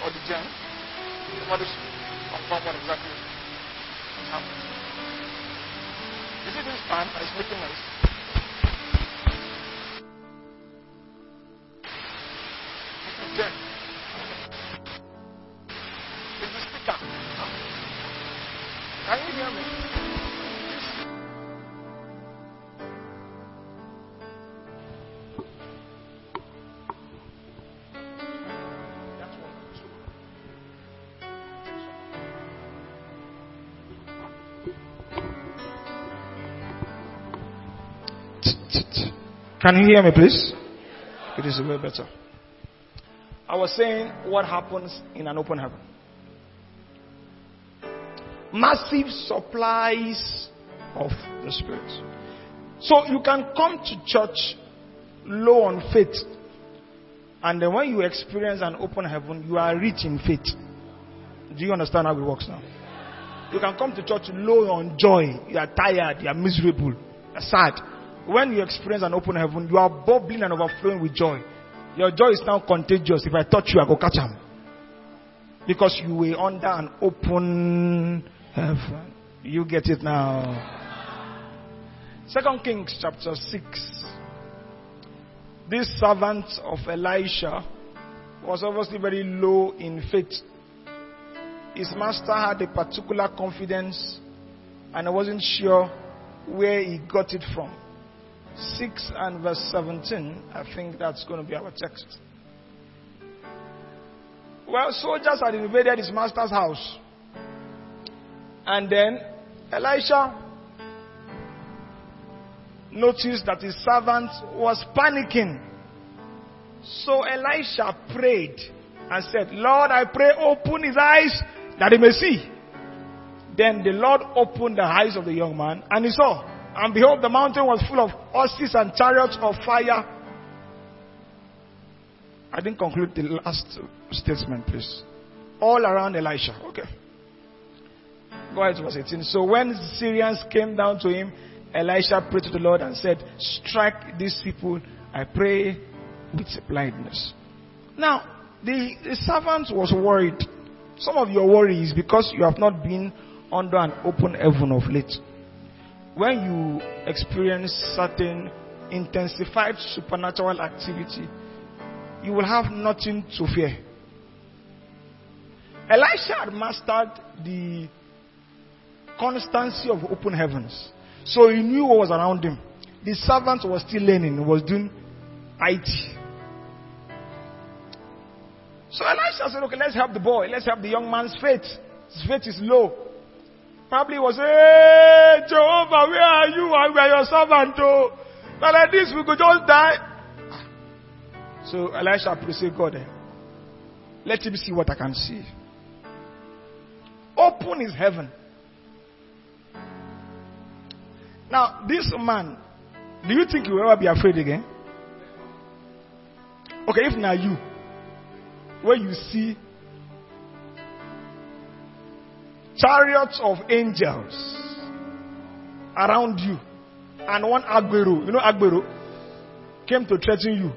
Or the gem? What is exactly what's happening? Is it this fan that is making noise? It's the gem. It's the speaker. Can you hear me? Can you hear me, please? It is way better. I was saying what happens in an open heaven. massive supplies of the Spirit. So you can come to church low on faith, and then when you experience an open heaven, you are rich in faith. Do you understand how it works now? You can come to church low on joy. You are tired, you are miserable, you are sad. When you experience an open heaven, you are bubbling and overflowing with joy. Your joy is now contagious. If I touch you, I go catch him. Because you were under an open heaven. You get it now. 2 Kings chapter 6. This servant of Elisha was obviously very low in faith. His master had a particular confidence, and I wasn't sure where he got it from. 6 and verse 17, I think that's going to be our text. Well, soldiers had invaded his master's house. And then Elisha noticed that his servant was panicking. So Elisha prayed and said, Lord, I pray, open his eyes that he may see. Then the Lord opened the eyes of the young man, and he saw. And behold, the mountain was full of horses and chariots of fire. I didn't conclude the last statement, please. All around Elisha. Okay. Go ahead to verse 18. So when the Syrians came down to him, Elisha prayed to the Lord and said, strike these people, I pray, with blindness. Now, the servant was worried. Some of your worry is because you have not been under an open heaven of late. When you experience certain intensified supernatural activity, you will have nothing to fear. Elisha had mastered the constancy of open heavens. So he knew what was around him. The servant was still learning, was doing IT. So Elisha said, okay, let's help the boy. Let's help the young man's faith. His faith is low. Probably was, hey, Jehovah, where are you? And we are your servant, oh. But like this, we could just die. So Elisha prayed, say, God, let him see what I can see. Open his heaven. Now, this man, do you think he will ever be afraid again? Okay, if now you, when you see chariots of angels around you, and one Agbero, you know Agbero, came to threaten you.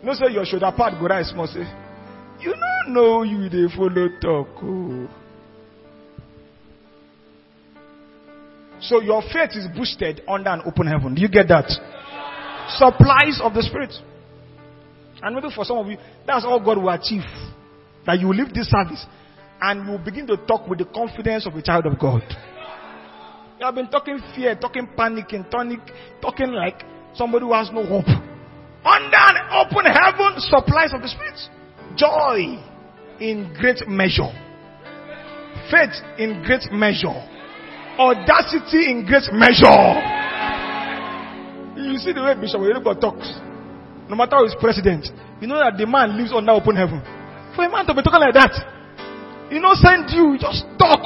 You know, say your shoulder part go rise small, say, you don't know you dey follow talk. Oh. So your faith is boosted under an open heaven. Do you get that? Supplies of the Spirit. And maybe for some of you, that's all God will achieve. That you will leave this service and you begin to talk with the confidence of a child of God. You have been talking fear, talking panic, and talking like somebody who has no hope. Under an open heaven, supplies of the Spirit. Joy in great measure. Faith in great measure. Audacity in great measure. You see the way Bishop Oyedepo talks. No matter who is president, you know that the man lives under open heaven. For a man to be talking like that, you know, send you, just talk.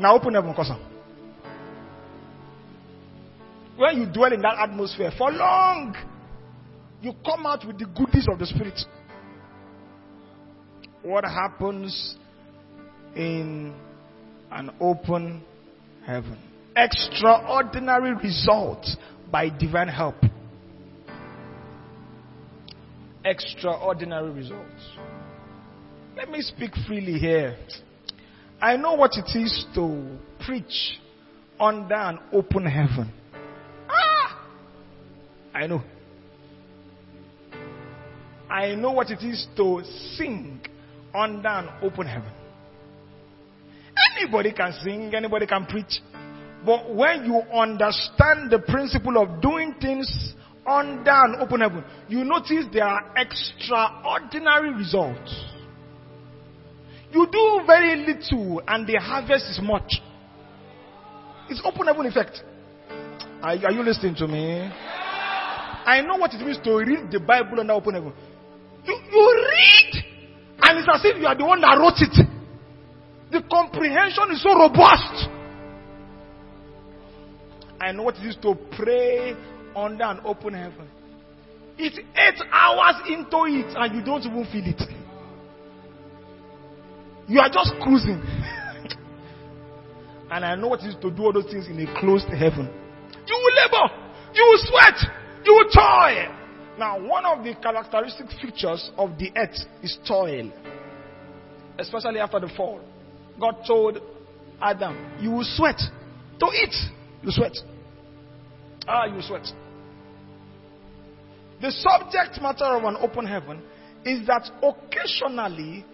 Now open heaven, cousin. When you dwell in that atmosphere for long, you come out with the goodies of the Spirit. What happens in an open heaven? Extraordinary results by divine help. Extraordinary results. Let me speak freely here. I know what it is to preach under an open heaven. Ah! I know. I know what it is to sing under an open heaven. Anybody can sing, anybody can preach. But when you understand the principle of doing things under an open heaven, you notice there are extraordinary results. You do very little and the harvest is much. It's open heaven effect. Are you listening to me? I know what it means to read the Bible under open heaven. You read and it's as if you are the one that wrote it. The comprehension is so robust. I know what it is to pray under an open heaven. It's 8 hours into it and you don't even feel it. You are just cruising. And I know what it is to do all those things in a closed heaven. You will labor. You will sweat. You will toil. Now, one of the characteristic features of the earth is toil. Especially after the fall. God told Adam, you will sweat. To eat, you sweat. You sweat. The subject matter of an open heaven is that occasionally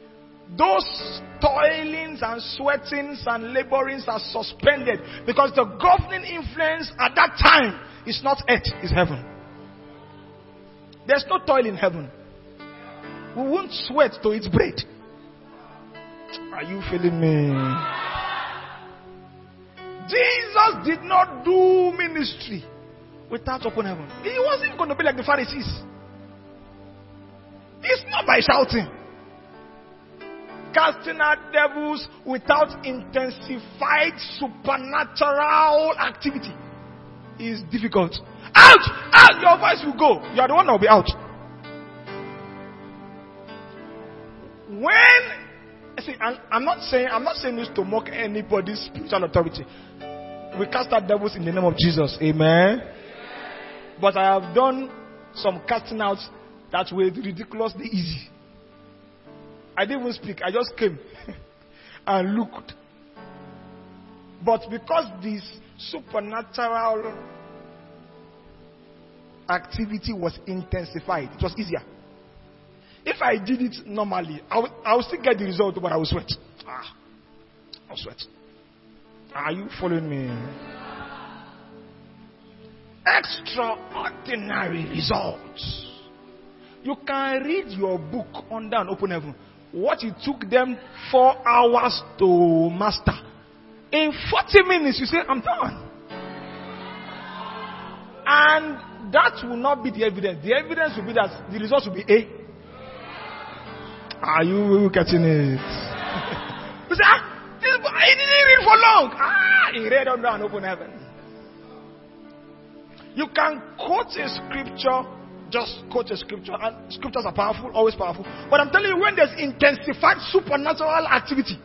those toilings and sweatings and laborings are suspended because the governing influence at that time is not earth, it's heaven. There's no toil in heaven. We won't sweat to eat bread. Are you feeling me? Jesus did not do ministry without open heaven. He wasn't going to be like the Pharisees. It's not by shouting. Casting out devils without intensified supernatural activity is difficult. Out! Out! Your voice will go. You are the one that will be out. I'm not saying this to mock anybody's spiritual authority. We cast out devils in the name of Jesus. Amen. Amen. But I have done some casting out that were ridiculously easy. I didn't even speak. I just came and looked. But because this supernatural activity was intensified, it was easier. If I did it normally, I would still get the result, but I would sweat. I'll sweat. Are you following me? Extraordinary results. You can read your book under an open heaven. What it took them 4 hours to master, in 40 minutes you say, I'm done. And that will not be the evidence. The evidence will be that the results will be A. Are you catching it? You say, this boy, he didn't read for long. He read under an open heaven. You can quote a scripture, just quote a scripture, and scriptures are powerful, always powerful. But I'm telling you, when there's intensified supernatural activity,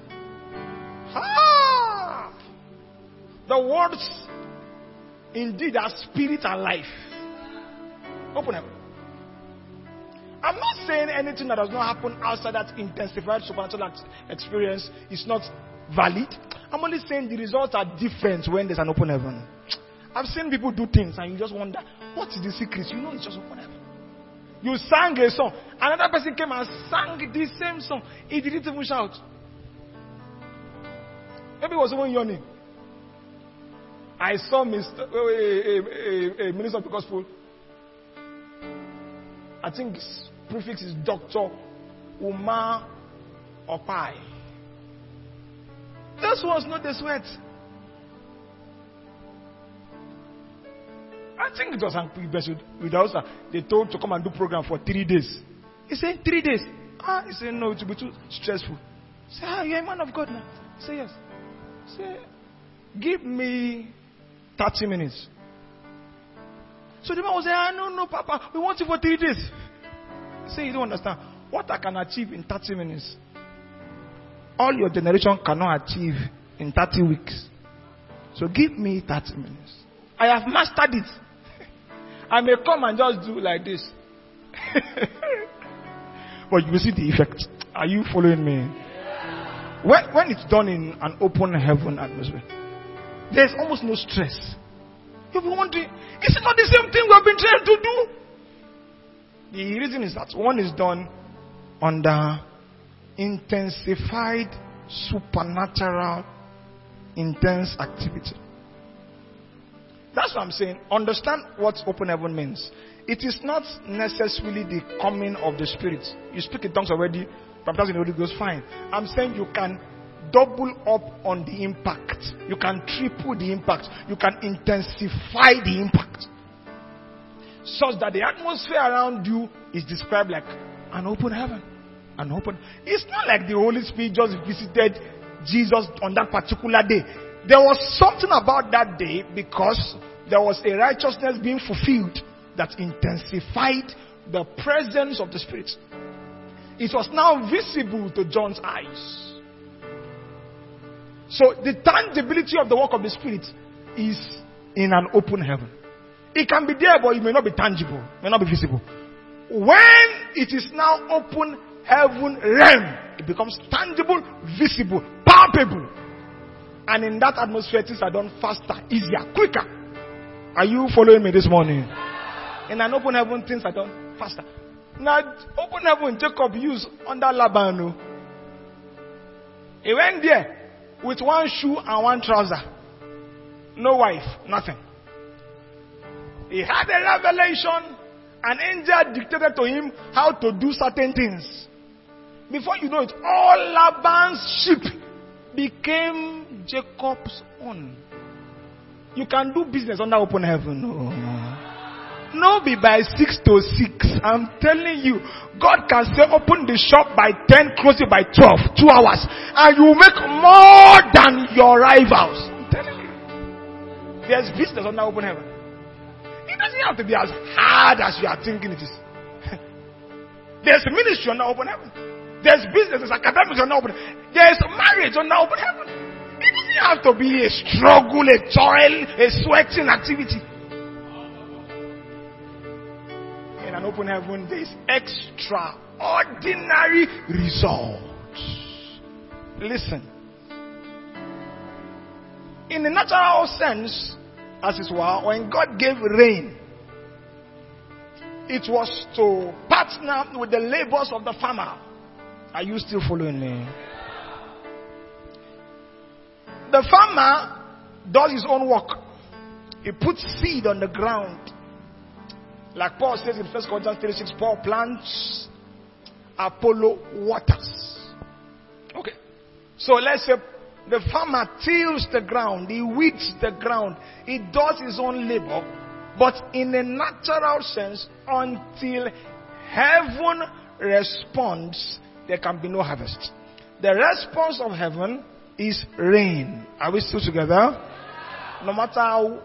the words indeed are spirit and life. Open heaven. I'm not saying anything that does not happen outside that intensified supernatural experience is not valid. I'm only saying the results are different when there's an open heaven. I've seen people do things and you just wonder, what is the secret? You know it's just open heaven. You sang a song. Another person came and sang the same song. He didn't even shout. Maybe it was even yawning. I saw a minister of the gospel. I think his prefix is Dr. Uma Opae. This was not the sweat. I think it was with Hausa. They told to come and do program for 3 days. He said, 3 days? He said, no, it will be too stressful. He said, you're a man of God now. He said, yes. He said, give me 30 minutes. So the man was saying, no, Papa, we want you for 3 days. Say, you don't understand. What I can achieve in 30 minutes, all your generation cannot achieve in 30 weeks. So give me 30 minutes. I have mastered it. I may come and just do like this. But you will see the effect. Are you following me? When it's done in an open heaven atmosphere, there's almost no stress. You'll be wondering, is it not the same thing we have been trained to do? The reason is that one is done under intensified supernatural intense activity. That's what I'm saying. Understand what open heaven means. It is not necessarily the coming of the Spirit. You speak in tongues already, baptized in the Holy Ghost, fine. I'm saying you can double up on the impact. You can triple the impact. You can intensify the impact. Such that the atmosphere around you is described like an open heaven. It's not like the Holy Spirit just visited Jesus on that particular day. There was something about that day because there was a righteousness being fulfilled that intensified the presence of the Spirit. It was now visible to John's eyes. So the tangibility of the work of the Spirit is in an open heaven. It can be there, but it may not be tangible, may not be visible. When it is now open heaven realm, it becomes tangible, visible, palpable. And in that atmosphere, things are done faster, easier, quicker. Are you following me this morning? In an open heaven, things are done faster. Now, open heaven, Jacob used under Laban. He went there with one shoe and one trouser. No wife, nothing. He had a revelation. An angel dictated to him how to do certain things. Before you know it, all Laban's sheep became Jacob's own. You can do business under open heaven. No, be by 6 to 6. I'm telling you, God can say open the shop by 10, close it by 12, 2 hours, and you make more than your rivals. I'm telling you, there's business under open heaven. It doesn't have to be as hard as you are thinking it is. There's ministry on the open heaven. There's business, there's academics on the open heaven. There's marriage on the open heaven. It doesn't have to be a struggle, a toil, a sweating activity. In an open heaven, there's extraordinary results. Listen. In the natural sense, as it were, when God gave rain, it was to partner with the labors of the farmer. Are you still following me? The farmer does his own work. He puts seed on the ground. Like Paul says in 1 Corinthians 3:6, Paul plants, Apollo waters. Okay. So let's say the farmer tills the ground, he weeds the ground, he does his own labor, but in a natural sense, until heaven responds, there can be no harvest. The response of heaven is rain. Are we still together? No matter how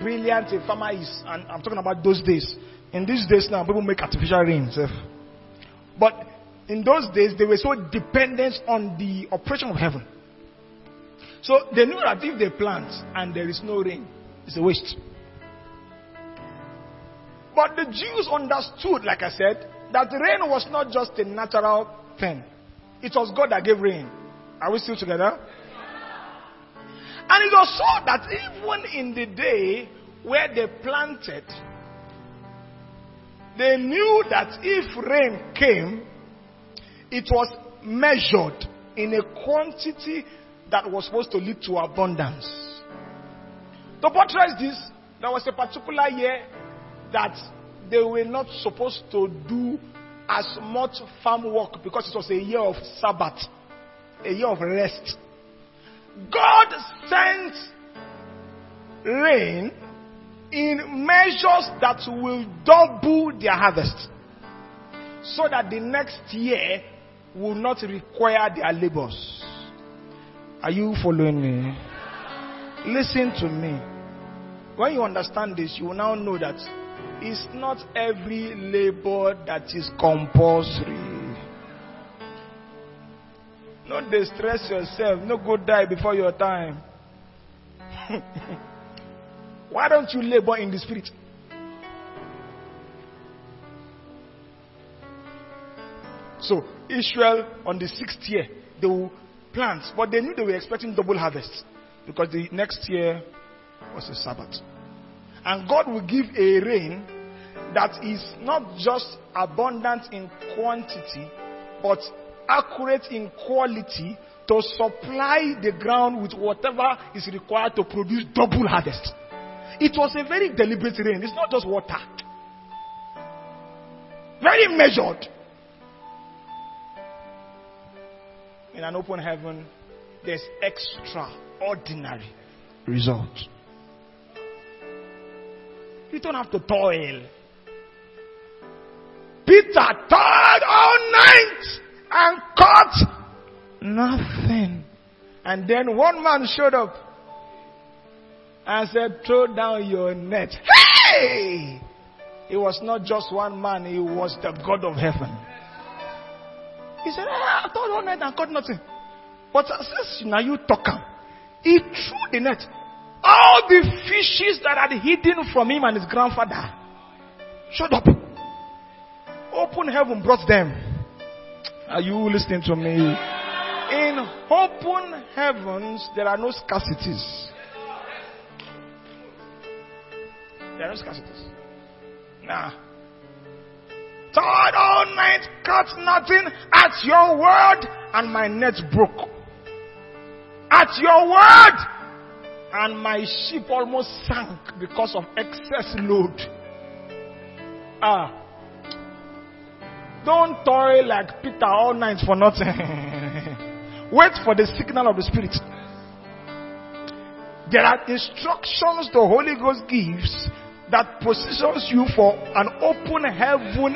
brilliant a farmer is, and I'm talking about those days. In these days now, people make artificial rain. But in those days, they were so dependent on the operation of heaven. So they knew that if they plant and there is no rain, it's a waste. But the Jews understood, like I said, that rain was not just a natural thing. It was God that gave rain. Are we still together? And it was so that even in the day where they planted, they knew that if rain came, it was measured in a quantity that was supposed to lead to abundance. To buttress this, there was a particular year that they were not supposed to do as much farm work because it was a year of Sabbath, a year of rest. God sent rain in measures that will double their harvest so that the next year will not require their labors. Are you following me? Listen to me. When you understand this, you will now know that it's not every labor that is compulsory. Don't distress yourself. No go die before your time. Why don't you labor in the Spirit? So, Israel on the 6th year, they will plants, but they knew they were expecting double harvest because the next year was a Sabbath. And God will give a rain that is not just abundant in quantity, but accurate in quality to supply the ground with whatever is required to produce double harvest. It was a very deliberate rain. It's not just water. Very measured. In an open heaven, there's extraordinary result. You don't have to toil. Peter toiled all night and caught nothing. And then one man showed up and said, throw down your net. Hey! It was not just one man, it was the God of heaven. He said, I thought all night I caught nothing. But since now you talk, he threw the net. All the fishes that had hidden from him and his grandfather showed up. Open heaven brought them. Are you listening to me? In open heavens, there are no scarcities. There are no scarcities. Nah. Toiled all night, caught nothing. At your word, and my net broke. At your word, and my ship almost sank because of excess load. Ah. Don't toil like Peter all night for nothing. Wait for the signal of the Spirit. There are instructions the Holy Ghost gives that positions you for an open heaven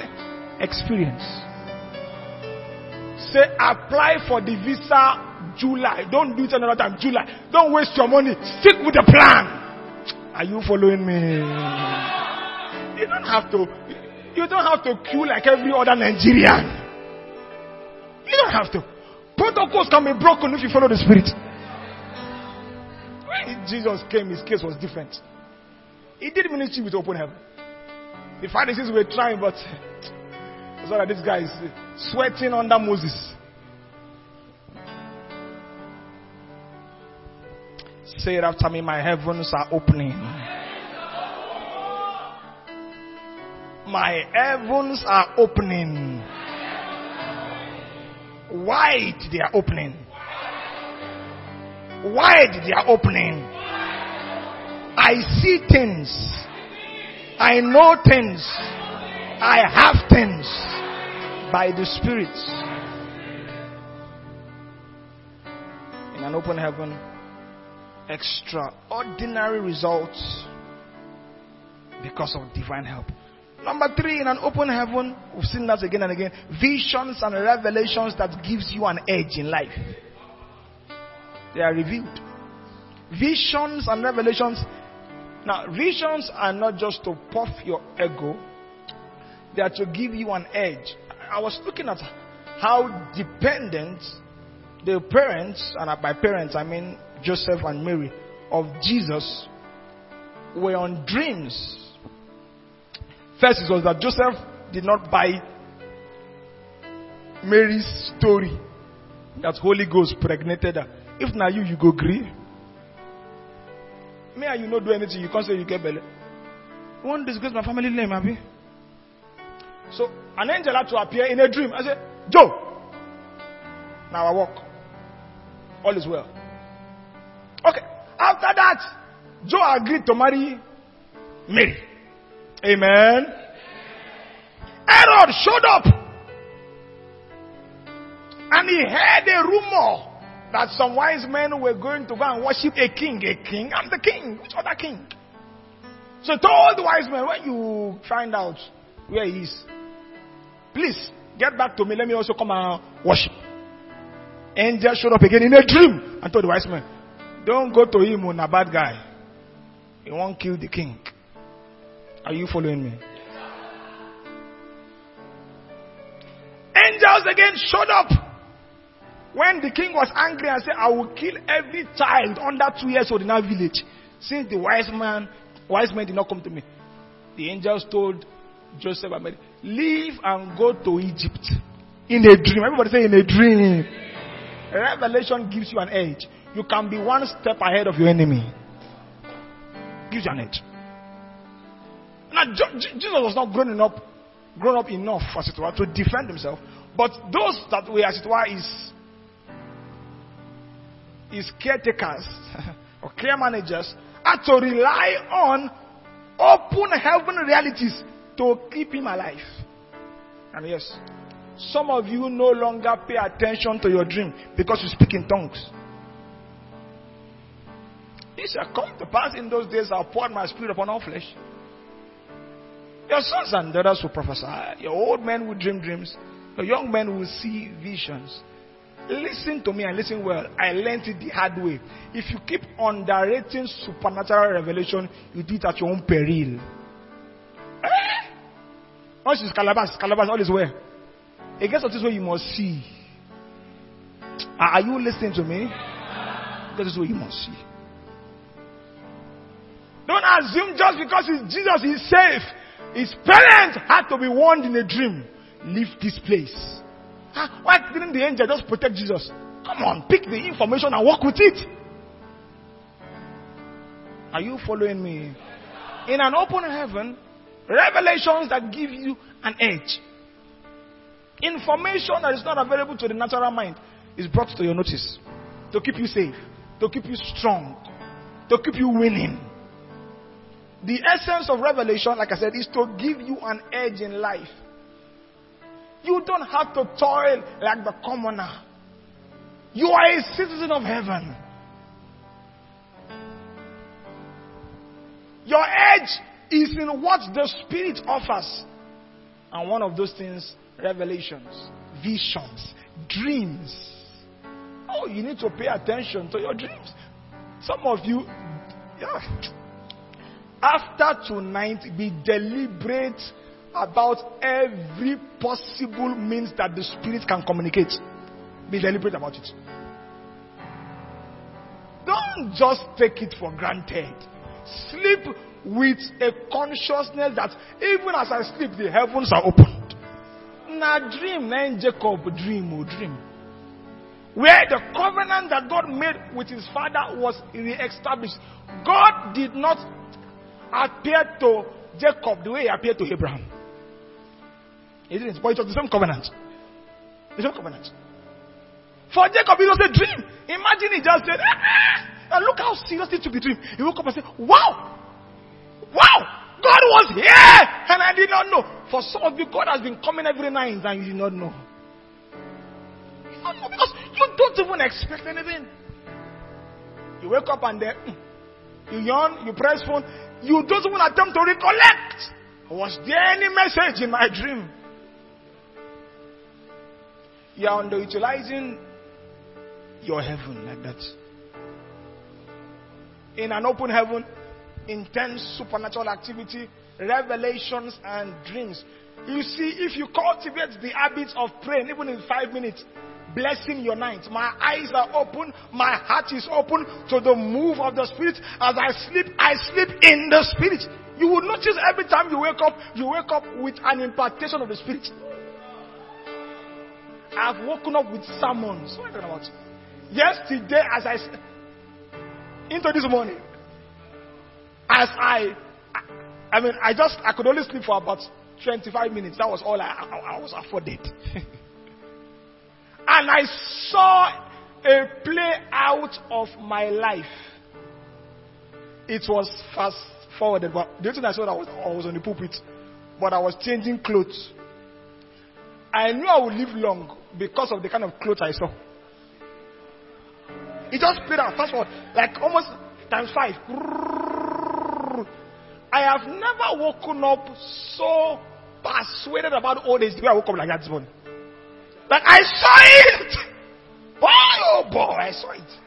experience. Say, apply for the visa July. Don't do it another time. July. Don't waste your money. Stick with the plan. Are you following me? You don't have to queue like every other Nigerian. You don't have to. Protocols can be broken if you follow the Spirit. When Jesus came, his case was different. He did ministry with open heaven. The Pharisees were trying, but so that this guy is sweating under Moses. Say it after me, my heavens are opening. My heavens are opening. Wide they are opening. Wide they are opening. I see things. I know things. I have things by the Spirit. In an open heaven, extraordinary results because of divine help. Number 3, in an open heaven, we've seen that again and again, visions and revelations that gives you an edge in life. They are revealed. Visions and revelations. Now, visions are not just to puff your ego. They are to give you an edge. I was looking at how dependent the parents, and by parents I mean Joseph and Mary, of Jesus were on dreams. First, it was that Joseph did not buy Mary's story that Holy Ghost impregnated her. If now you go agree. Me and you not do anything, you can't say you get belly. You won't disgrace my family name, Abby. So, an angel had to appear in a dream. I said, Joe, now I walk. All is well. Okay. After that, Joe agreed to marry Mary. Amen. Herod showed up and he heard a rumor that some wise men were going to go and worship a king. I'm the king. Which other king? So told the wise men, when you find out where he is, please get back to me. Let me also come and worship. Angel showed up again in a dream and told the wise men, don't go to him, on a bad guy. He won't kill the king. Are you following me? Angels again showed up when the king was angry and said, I will kill every child under 2 years old in our village. Since the wise men did not come to me. The angels told Joseph and Mary, leave and go to Egypt. In a dream. Everybody say in a dream. Revelation gives you an edge. You can be one step ahead of your enemy. Gives you an edge. Now, Jesus was not grown up enough, as it were, to defend himself. But those that were, as it were, his caretakers or care managers had to rely on open heaven realities to keep him alive. And yes, some of you no longer pay attention to your dream because you speak in tongues. It shall come to pass in those days I poured my spirit upon all flesh. Your sons and daughters will prophesy. Your old men will dream dreams. Your young men will see visions. Listen to me and listen well. I learned it the hard way. If you keep underrating supernatural revelation, you do it at your own peril. Once it's Calabas, all is well. It gets to this way you must see. Are you listening to me? Because this is what you must see. Don't assume just because it's Jesus is safe. His parents had to be warned in a dream. Leave this place. Why didn't the angel just protect Jesus? Come on, pick the information and work with it. Are you following me? In an open heaven, revelations that give you an edge. Information that is not available to the natural mind is brought to your notice to keep you safe, to keep you strong, to keep you winning. The essence of revelation, like I said, is to give you an edge in life. You don't have to toil like the commoner. You are a citizen of heaven. Your edge is in what the Spirit offers. And one of those things, revelations, visions, dreams. Oh, you need to pay attention to your dreams. Some of you, after tonight, be deliberate about every possible means that the Spirit can communicate. Be deliberate about it. Don't just take it for granted. Sleep with a consciousness that even as I sleep, the heavens are opened. Now dream, man, Jacob, dream. Where the covenant that God made with his father was re-established. God did not appear to Jacob the way he appeared to Abraham. It is, but it was the same covenant. The same covenant. For Jacob, it was a dream. Imagine he just said, and look how serious it took the dream. He woke up and said, Wow! God was here! And I did not know. For some of you, God has been coming every night and you did not know. You don't know because you don't even expect anything. You wake up and then you yawn, you press phone, you don't even attempt to recollect. Was there any message in my dream? You are underutilizing your heaven like that. In an open heaven, intense supernatural activity, revelations and dreams. You see, if you cultivate the habits of praying, even in 5 minutes, blessing your night. My eyes are open, my heart is open to the move of the Spirit. As I sleep in the Spirit. You will notice every time you wake up with an impartation of the Spirit. I've woken up with sermons. What are you talking about? Yesterday, as I into this morning, as I could only sleep for about 25 minutes. That was all I was afforded. And I saw a play out of my life. It was fast forwarded, but the thing I saw, I was on the pulpit, but I was changing clothes. I knew I would live long because of the kind of clothes I saw. It just played out fast forward, like almost times 5. I have never woken up so persuaded about old age the way I woke up like that this morning. Like I saw it! Oh boy, I saw it.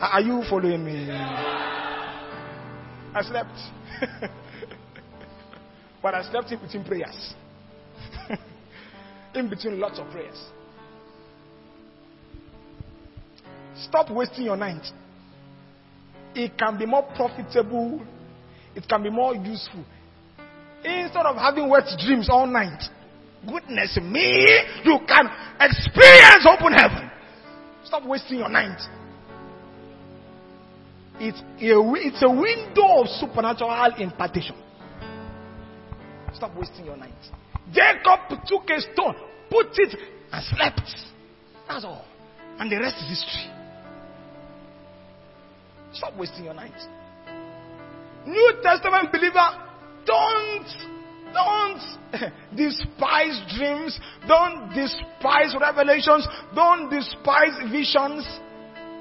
Are you following me? I slept. But I slept in between prayers. In between lots of prayers. Stop wasting your night. It can be more profitable. It can be more useful. Instead of having wet dreams all night. Goodness me, you can experience open heaven. Stop wasting your night. It's a window of supernatural impartation. Stop wasting your night. Jacob took a stone, put it, and slept. That's all. And the rest is history. Stop wasting your night. New Testament believer, don't despise dreams. Don't despise revelations. Don't despise visions.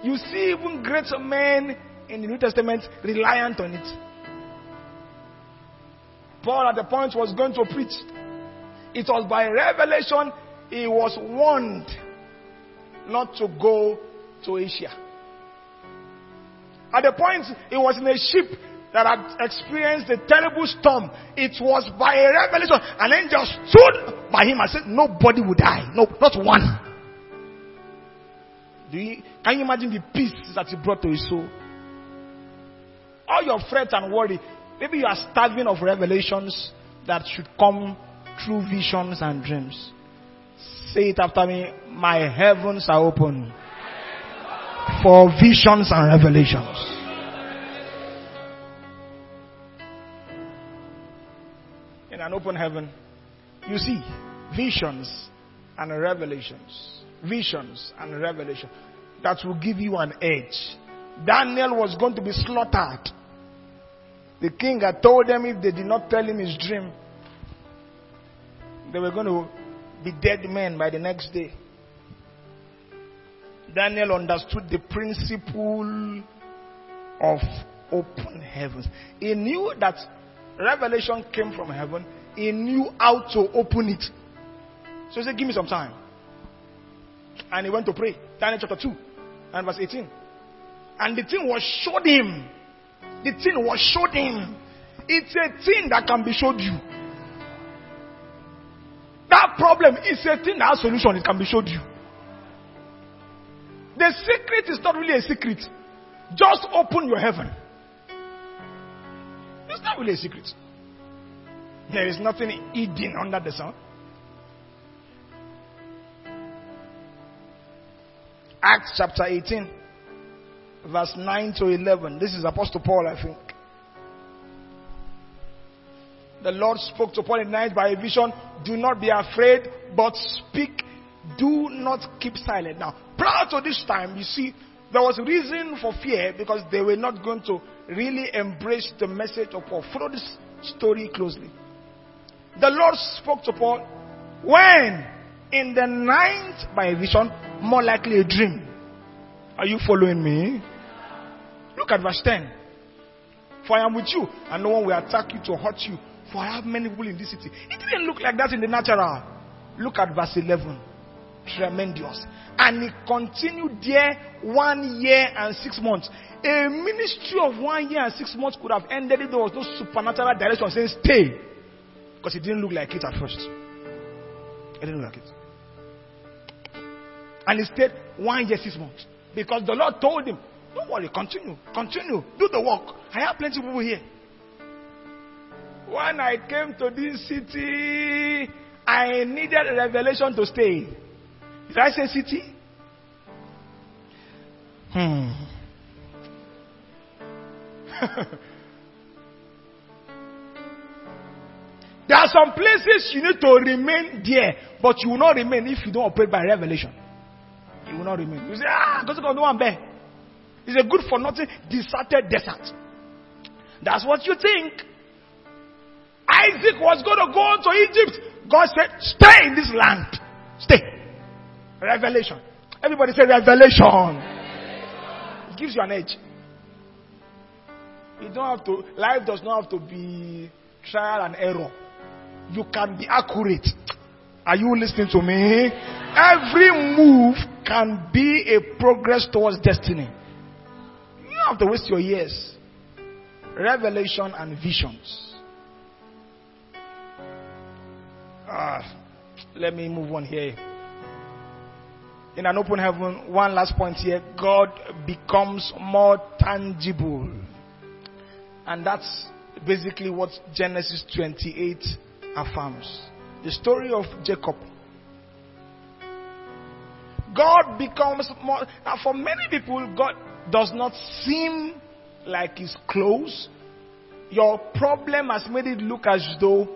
You see even great men in the New Testament reliant on it. Paul at the point was going to preach. It was by revelation he was warned not to go to Asia. At the point, it was in a ship that had experienced a terrible storm. It was by a revelation. An angel stood by him and said, nobody will die. No, not one. Can you imagine the peace that he brought to his soul? All your threats and worry. Maybe you are starving of revelations that should come through visions and dreams. Say it after me. My heavens are open for visions and revelations. In an open heaven, you see visions and revelations. Visions and revelation that will give you an edge. Daniel was going to be slaughtered. The king had told them if they did not tell him his dream, they were going to be dead men by the next day. Daniel understood the principle of open heavens. He knew that revelation came from heaven. He knew how to open it. So he said, give me some time. And he went to pray. Daniel chapter 2 and verse 18. And the thing was showed him. The thing was showed him. It's a thing that can be showed you. That problem is a thing that has solution. It can be showed you. The secret is not really a secret. Just open your heaven. It's not really a secret. There is nothing hidden under the sun. Acts chapter 18, verse 9 to 11. This is Apostle Paul, I think. The Lord spoke to Paul in the night by a vision. Do not be afraid, but speak. Do not keep silent. Now, prior to this time, you see, there was reason for fear because they were not going to really embrace the message of Paul. Follow this story closely. The Lord spoke to Paul when? In the night by a vision, more likely a dream. Are you following me? Look at verse 10. For I am with you, and no one will attack you to hurt you. For I have many people in this city. It didn't look like that in the natural. Look at verse 11. Tremendous. And he continued there 1 year and 6 months. A ministry of 1 year and 6 months could have ended if there was no supernatural direction saying stay. Because it didn't look like it at first. It didn't look like it. And he stayed 1 year, 6 months. Because the Lord told him, don't worry, continue, do the work. I have plenty of people here. When I came to this city, I needed a revelation to stay. Did I say city? There are some places you need to remain there, but you will not remain if you don't operate by revelation. You will not remain. You say, go to Ogomonshaw. It's a good for nothing, deserted desert. That's what you think. Isaac was going to go to Egypt. God said, stay in this land. Stay. Revelation. Everybody say revelation. It gives you an edge. You don't have to, life does not have to be trial and error. You can be accurate. Are you listening to me? Every move can be a progress towards destiny. You don't have to waste your years. Revelation and visions. Let me move on here. In an open heaven, one last point here. God becomes more tangible. And that's basically what Genesis 28 affirms. The story of Jacob. God becomes more. Now, for many people, God does not seem like He's close. Your problem has made it look as though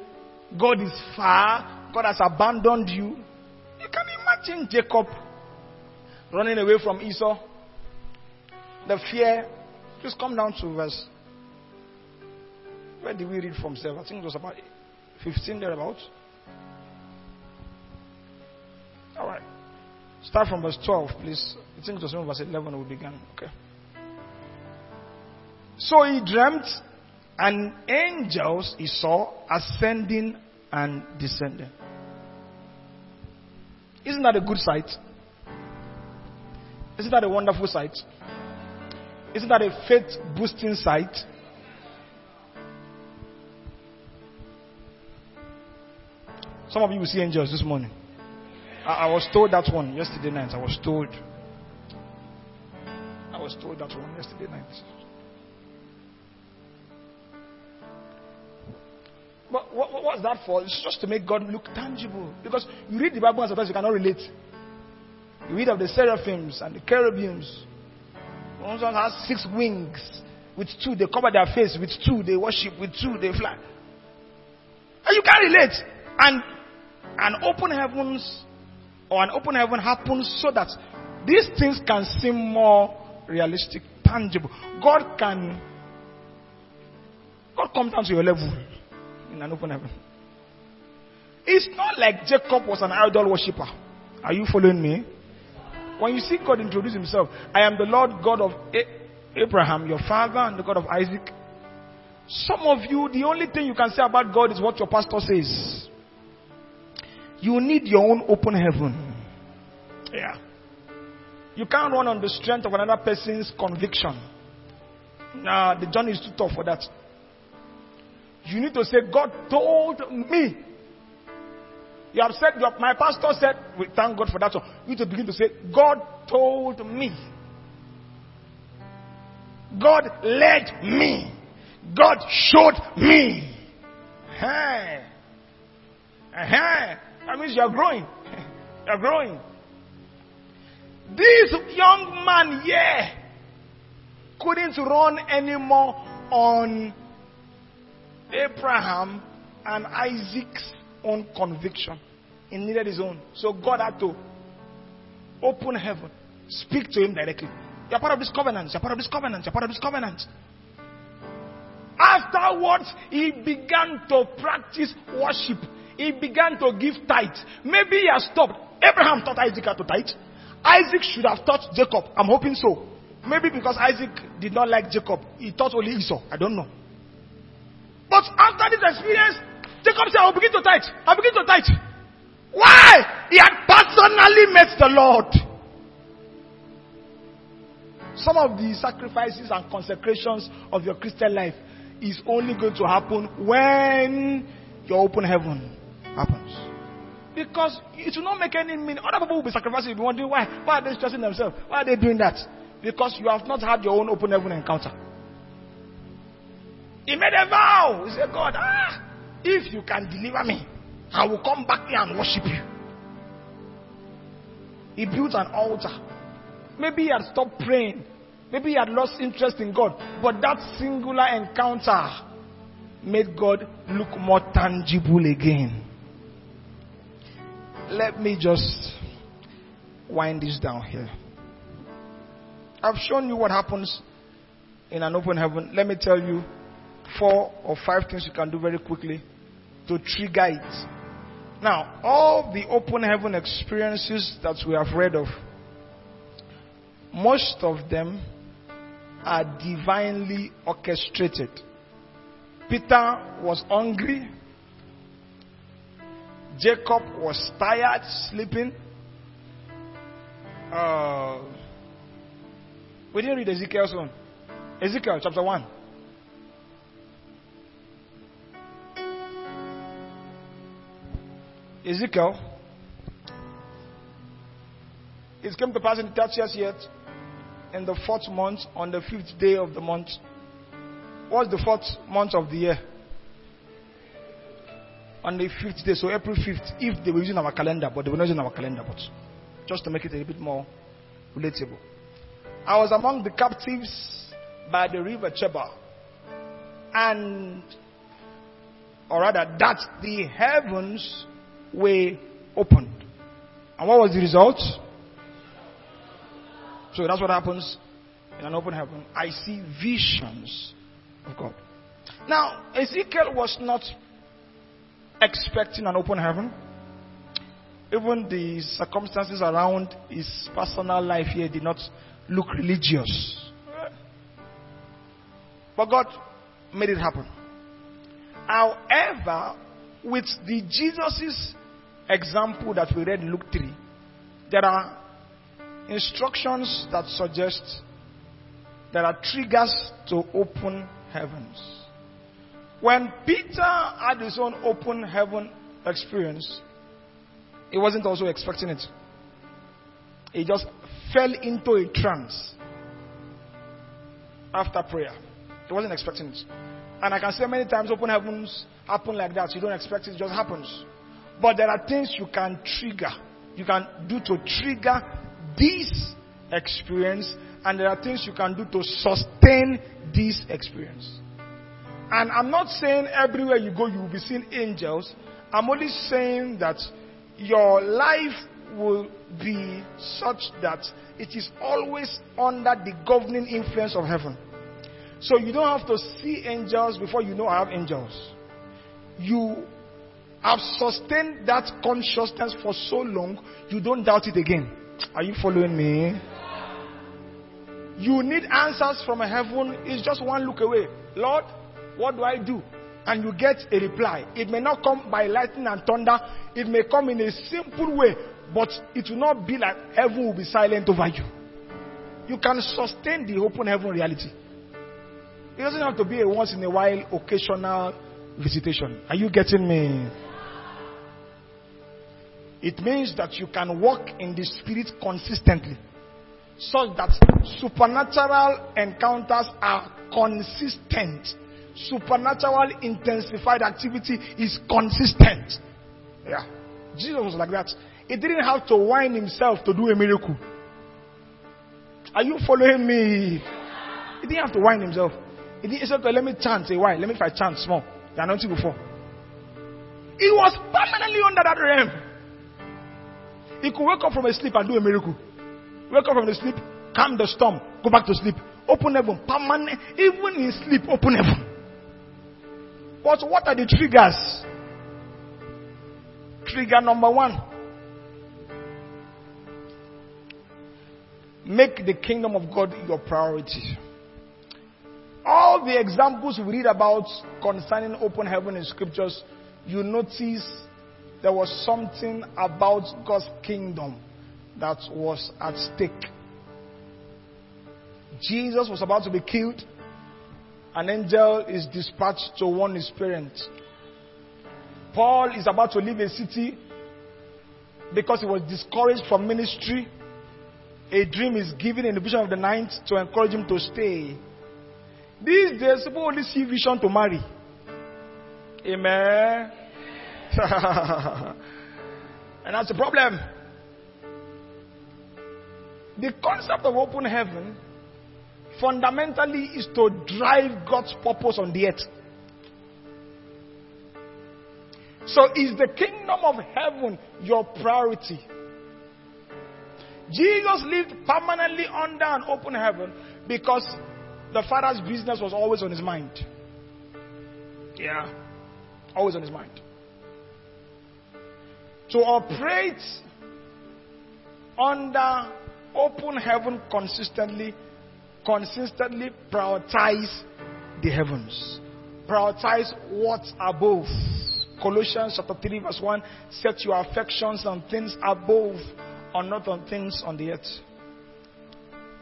God is far. God has abandoned you. You can imagine Jacob running away from Esau. The fear. Just come down to verse. Where did we read from? I think it was about 15 thereabouts. All right. Start from verse 12, please. I think it was from verse 11 we began. Okay. So he dreamt and angels he saw ascending and descending. Isn't that a good sight? Isn't that a wonderful sight? Isn't that a faith-boosting sight? Some of you will see angels this morning. I was told that one yesterday night. I was told that one yesterday night. But what's that for? It's just to make God look tangible. Because you read the Bible and sometimes you cannot relate. You read of the seraphims and the cherubims. One has 6 wings. With 2 they cover their face. With 2 they worship. With 2 they fly. And you can't relate. And an open heaven happens so that these things can seem more realistic, tangible. God comes down to your level in an open heaven. It's not like Jacob was an idol worshipper. Are you following me? When you see God introduce himself, I am the Lord God of Abraham, your father, and the God of Isaac. Some of you, the only thing you can say about God is what your pastor says. You need your own open heaven. Yeah. You can't run on the strength of another person's conviction. Nah, the journey is too tough for that. You need to say, God told me. You have said, my pastor said, we thank God for that. So you need to begin to say, God told me. God led me. God showed me. Hey. That means you're growing. You're growing. This young man here couldn't run anymore on Abraham and Isaac's own conviction. He needed his own. So God had to open heaven, speak to him directly. You're part of this covenant. You're part of this covenant. You're part of this covenant. Afterwards, he began to practice worship. He began to give tithes. Maybe he has stopped. Abraham taught Isaac how to tithe. Isaac should have taught Jacob. I'm hoping so. Maybe because Isaac did not like Jacob, he taught only Esau. I don't know. But after this experience, Jacob said, I'll begin to tithe. Why? He had personally met the Lord. Some of the sacrifices and consecrations of your Christian life is only going to happen when your open heaven happens. Because it will not make any meaning. Other people will be sacrificing. You'll be wondering why. Why are they stressing themselves? Why are they doing that? Because you have not had your own open heaven encounter. He made a vow. He said, God, if you can deliver me, I will come back here and worship you. He built an altar. Maybe he had stopped praying. Maybe he had lost interest in God. But that singular encounter made God look more tangible again. Let me just wind this down here. I've shown you what happens in an open heaven. Let me tell you 4 or 5 things you can do very quickly to trigger it. Now, all the open heaven experiences that we have read of, most of them are divinely orchestrated. Peter was hungry. Jacob was tired, sleeping. We didn't read Ezekiel's one. Ezekiel chapter 1. Ezekiel. It came to pass in the 30th year, in the 4th month, on the 5th day of the month. What's the 4th month of the year? On the 5th day, so April 5th, if they were using our calendar, but they were not using our calendar, but just to make it a little bit more relatable. I was among the captives by the river Cheba, that the heavens were opened. And what was the result? So that's what happens in an open heaven. I see visions of God. Now, Ezekiel was not expecting an open heaven. Even the circumstances around his personal life here did not look religious. But God made it happen. However, with the Jesus' example that we read in Luke 3, there are instructions that suggest there are triggers to open heavens. When Peter had his own open heaven experience, he wasn't also expecting it. He just fell into a trance after prayer. He wasn't expecting it. And I can say many times open heavens happen like that. You don't expect it, it just happens. But there are things you can trigger. You can do to trigger this experience, and there are things you can do to sustain this experience. And I'm not saying everywhere you go you will be seeing angels. I'm only saying that your life will be such that it is always under the governing influence of heaven. So you don't have to see angels before you know I have angels. You have sustained that consciousness for so long, you don't doubt it again. Are you following me? You need answers from heaven. It's just one look away. Lord, what do I do? And you get a reply. It may not come by lightning and thunder. It may come in a simple way, but it will not be like heaven will be silent over you. You can sustain the open heaven reality. It doesn't have to be a once in a while occasional visitation. Are you getting me? It means that you can walk in the spirit consistently, such that supernatural encounters are consistent. Supernatural intensified activity is consistent. Yeah. Jesus was like that. He didn't have to whine himself to do a miracle. Are you following me? He didn't have to whine himself. He said, let me chant a while. Let me if I chant small. The anointing before. He was permanently under that realm. He could wake up from a sleep and do a miracle. Wake up from the sleep, calm the storm, go back to sleep. Open heaven, permanent, even in sleep, open heaven. But what are the triggers? Trigger number one. Make the kingdom of God your priority. All the examples we read about concerning open heaven in scriptures, you notice there was something about God's kingdom that was at stake. Jesus was about to be killed. An angel is dispatched to warn his parents. Paul is about to leave a city because he was discouraged from ministry. A dream is given in the vision of the night to encourage him to stay. These days, people only see vision to marry. Amen. And that's the problem. The concept of open heaven fundamentally is to drive God's purpose on the earth. So is the kingdom of heaven your priority? Jesus lived permanently under an open heaven because the Father's business was always on his mind. Yeah. Always on his mind. To operate under open heaven consistently prioritize the heavens. Prioritize what's above. Colossians chapter 3 verse 1, set your affections on things above and not on things on the earth.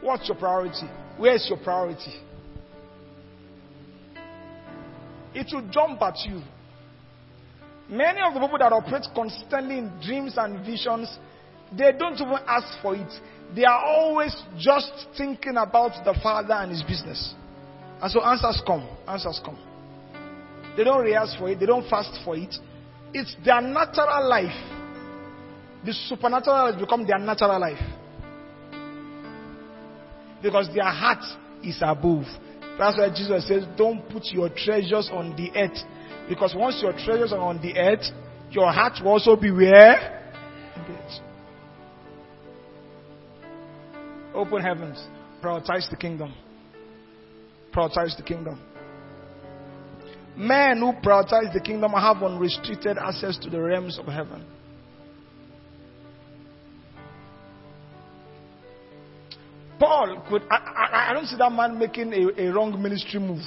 What's your priority? Where's your priority? It will jump at you. Many of the people that operate constantly in dreams and visions, they don't even ask for it. They are always just thinking about the Father and his business. And so answers come. They don't rehearse for it. They don't fast for it. It's their natural life. The supernatural has become their natural life. Because their heart is above. That's why Jesus says, don't put your treasures on the earth. Because once your treasures are on the earth, your heart will also be where? The earth. Open heavens. Prioritize the kingdom. Prioritize the kingdom. Men who prioritize the kingdom have unrestricted access to the realms of heaven. Paul could... I don't see that man making a wrong ministry move.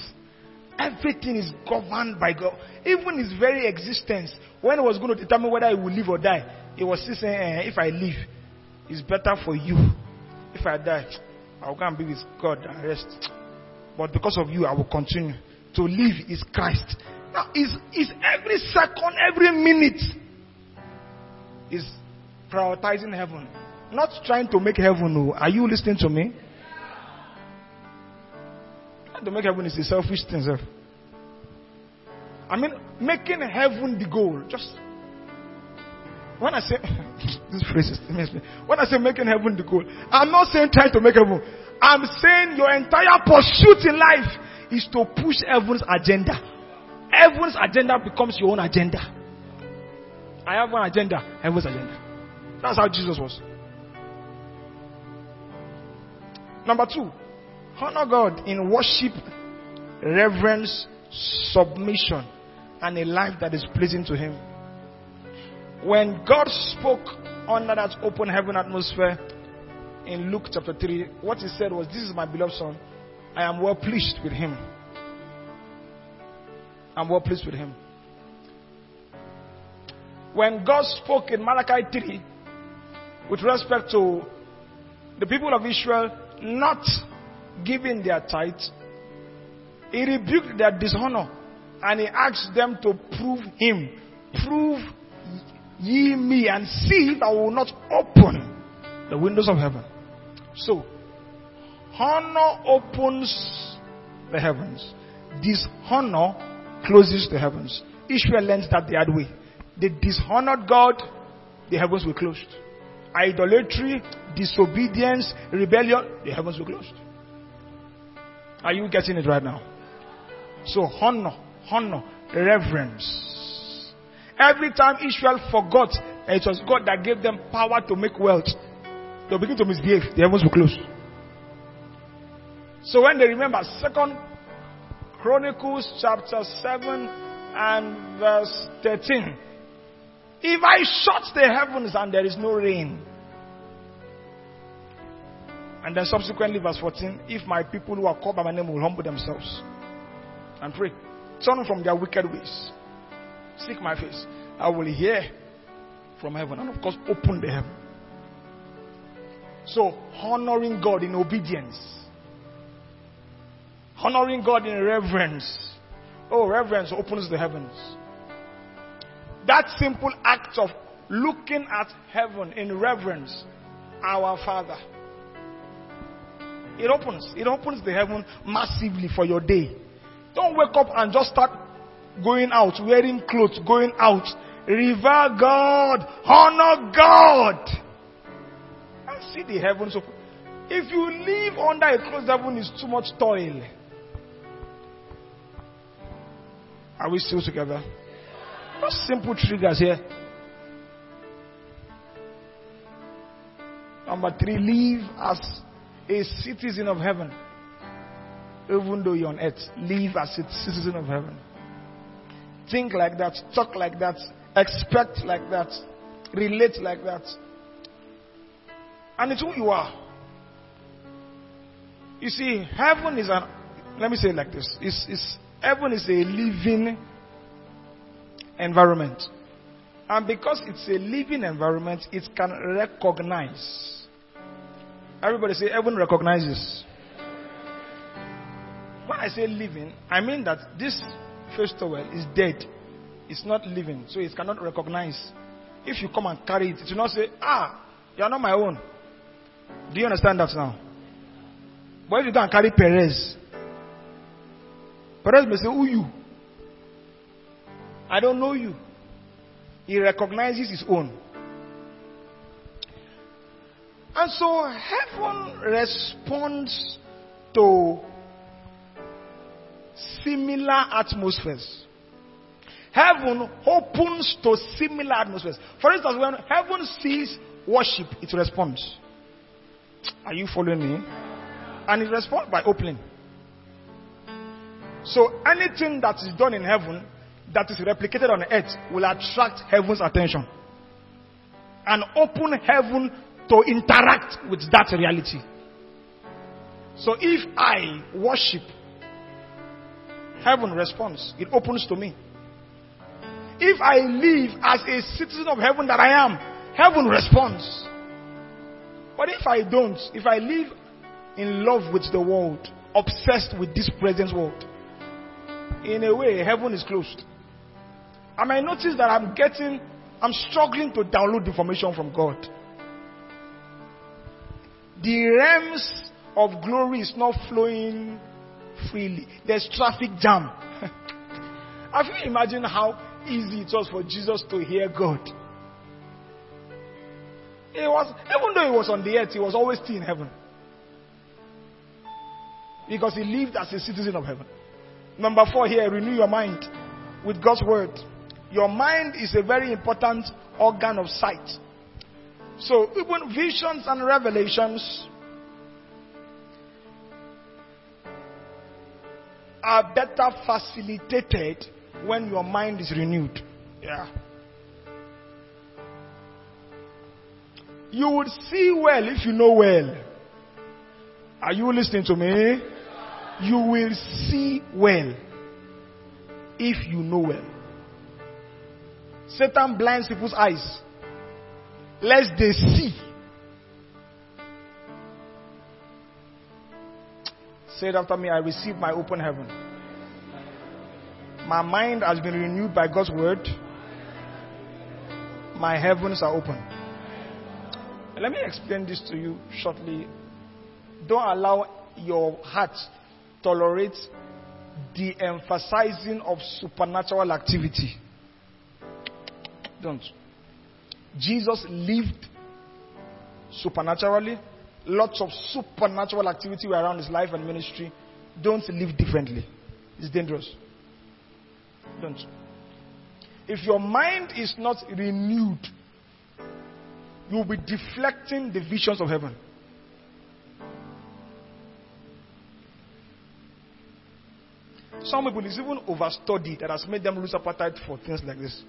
Everything is governed by God. Even his very existence, when he was going to determine whether he will live or die, he was still saying, if I live, it's better for you. if I die, I'll go and be with God and rest. But because of you, I will continue. To live is Christ. Now, is every second, every minute is prioritizing heaven. Not trying to make heaven. Are you listening to me? Trying to make heaven is a selfish thing, sir. I mean, making heaven the goal. Just when I say this phrase is when I say making heaven the goal, I'm not saying trying to make heaven. I'm saying your entire pursuit in life is to push heaven's agenda. Heaven's agenda becomes your own agenda. I have one agenda, heaven's agenda. That's how Jesus was. Number two, honor God in worship, reverence, submission, and a life that is pleasing to Him. When God spoke under that open heaven atmosphere in Luke chapter 3, what He said was, "This is my beloved Son. I am well pleased with Him. I'm well pleased with Him." When God spoke in Malachi 3 with respect to the people of Israel not giving their tithes, He rebuked their dishonor and He asked them to prove Him. Prove ye me and see if I will not open the windows of heaven. So, honor opens the heavens. Dishonor closes the heavens. Israel learns that the hard way. They dishonored God, the heavens were closed. Idolatry, disobedience, rebellion, the heavens were closed. Are you getting it right now? So honor, reverence. Every time Israel forgot that it was God that gave them power to make wealth, they begin to misbehave. The heavens were closed. So when they remember 2 Chronicles chapter 7 and verse 13, if I shut the heavens and there is no rain. And then subsequently verse 14, if my people who are called by my name will humble themselves and pray, turn from their wicked ways, seek my face, I will hear from heaven and of course open the heaven. So honoring God in obedience, honoring God in reverence. Oh, reverence opens the heavens. That simple act of looking at heaven in reverence, our Father, it opens the heaven massively for your day. Don't wake up and just start going out, wearing clothes, going out. Revere God, honor God. And see the heavens open. If you live under a closed heaven, it's too much toil. Are we still together? Just simple triggers here. Number three, live as a citizen of heaven. Even though you're on earth, live as a citizen of heaven. Think like that, talk like that, expect like that, relate like that. And it's who you are. You see, heaven is let me say it like this. Heaven is a living environment. And because it's a living environment, it can recognize. Everybody say, heaven recognizes. When I say living, I mean that this face towel is dead. It's not living, so it cannot recognize. If you come and carry it, it will not say, you are not my own. Do you understand that now? But if you go and carry Perez may say, who you? I don't know you. He recognizes his own. And so heaven responds to similar atmospheres. Heaven opens to similar atmospheres. For instance, when heaven sees worship, it responds. Are you following me? And it responds by opening. So anything that is done in heaven that is replicated on earth will attract heaven's attention and open heaven to interact with that reality. So if I worship, heaven responds. It opens to me. If I live as a citizen of heaven that I am, heaven responds. But if I don't, if I live in love with the world, obsessed with this present world, in a way, heaven is closed. I might notice that I'm struggling to download information from God. The realms of glory is not flowing freely. There's traffic jam. Have you imagined how easy it was for Jesus to hear God? Even though he was on the earth, he was always still in heaven. Because he lived as a citizen of heaven. Number 4 here, renew your mind with God's word. Your mind is a very important organ of sight. So, even visions and revelations are better facilitated when your mind is renewed. Yeah. You would see well if you know well. Are you listening to me? You will see well if you know well. Satan blinds people's eyes, lest they see. Say it after me, I receive my open heaven. My mind has been renewed by God's word. My heavens are open. Let me explain this to you shortly. Don't allow your heart to tolerate the emphasizing of supernatural activity. Don't. Jesus lived supernaturally. Lots of supernatural activity were around his life and ministry. Don't live differently. It's dangerous. Don't. If your mind is not renewed, you'll be deflecting the visions of heaven. Some people, it's even overstudy that has made them lose appetite for things like this.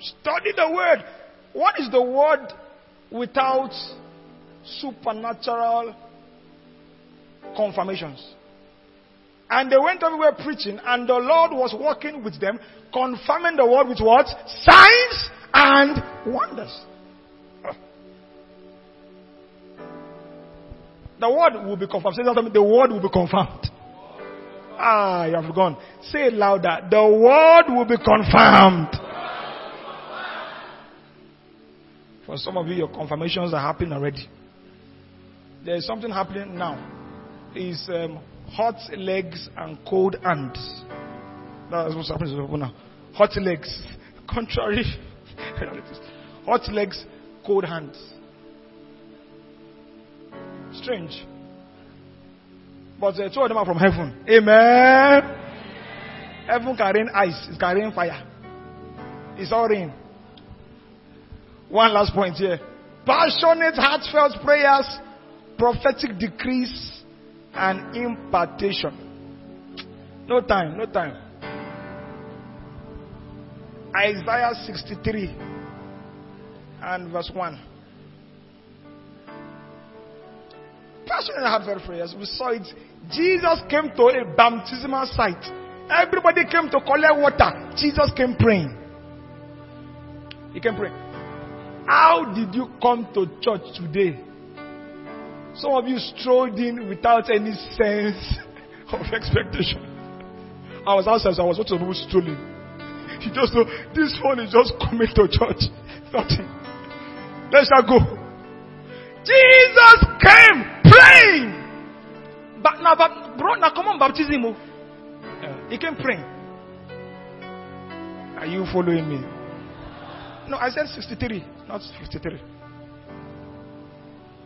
Study the word. What is the word without supernatural confirmations? And they went everywhere preaching, and the Lord was walking with them, confirming the word with what? Signs and wonders. The word will be confirmed. Say that to me. The word will be confirmed. Ah, you have gone. Say it louder. The word will be confirmed. For some of you, your confirmations are happening already. There is something happening now. It's hot legs and cold hands. That's what's happening to people now. Hot legs. Contrary. Hot legs, cold hands. Strange. But the two of them are from heaven. Amen. Heaven can rain ice. It can rain fire. It's all rain. One last point here. Passionate, heartfelt prayers, prophetic decrees, and impartation. No time. Isaiah 63 and verse 1. Passionate, heartfelt prayers. We saw it. Jesus came to a baptismal site. Everybody came to collect water. Jesus came praying. He came praying. How did you come to church today? Some of you strolled in without any sense of expectation. I was outside, so I was watching people strolling. You just know, this one is just coming to church. Nothing. Let's just go. Jesus came praying. But, bro, come on, baptism. Yeah. He came praying. Are you following me? No, I said 63, not 53.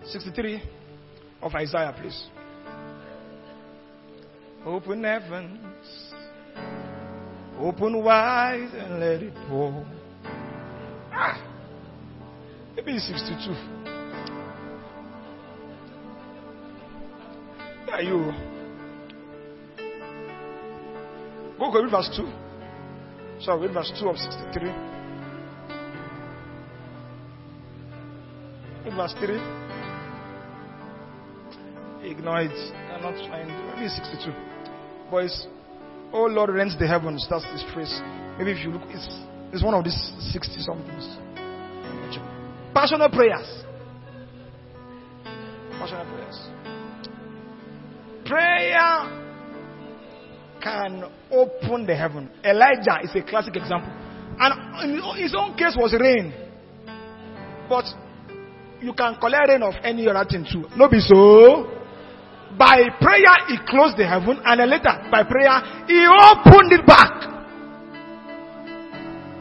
63 of Isaiah, please. Open heavens, open wide and let it pour. Maybe it's 62. Where are you? Go read verse 2. Sorry, read verse 2 of 63. Verse 3. Ignore it. I cannot find. Maybe it's 62. Boys, oh Lord, rends the heavens. That's this phrase. Maybe if you look, it's one of these 60 somethings. Passionate prayers. compassionate prayers. Prayer can open the heaven. Elijah is a classic example. And in his own case was rain. But you can collect rain of any other thing too. No be so. By prayer, he closed the heaven, and then later, by prayer, he opened it back.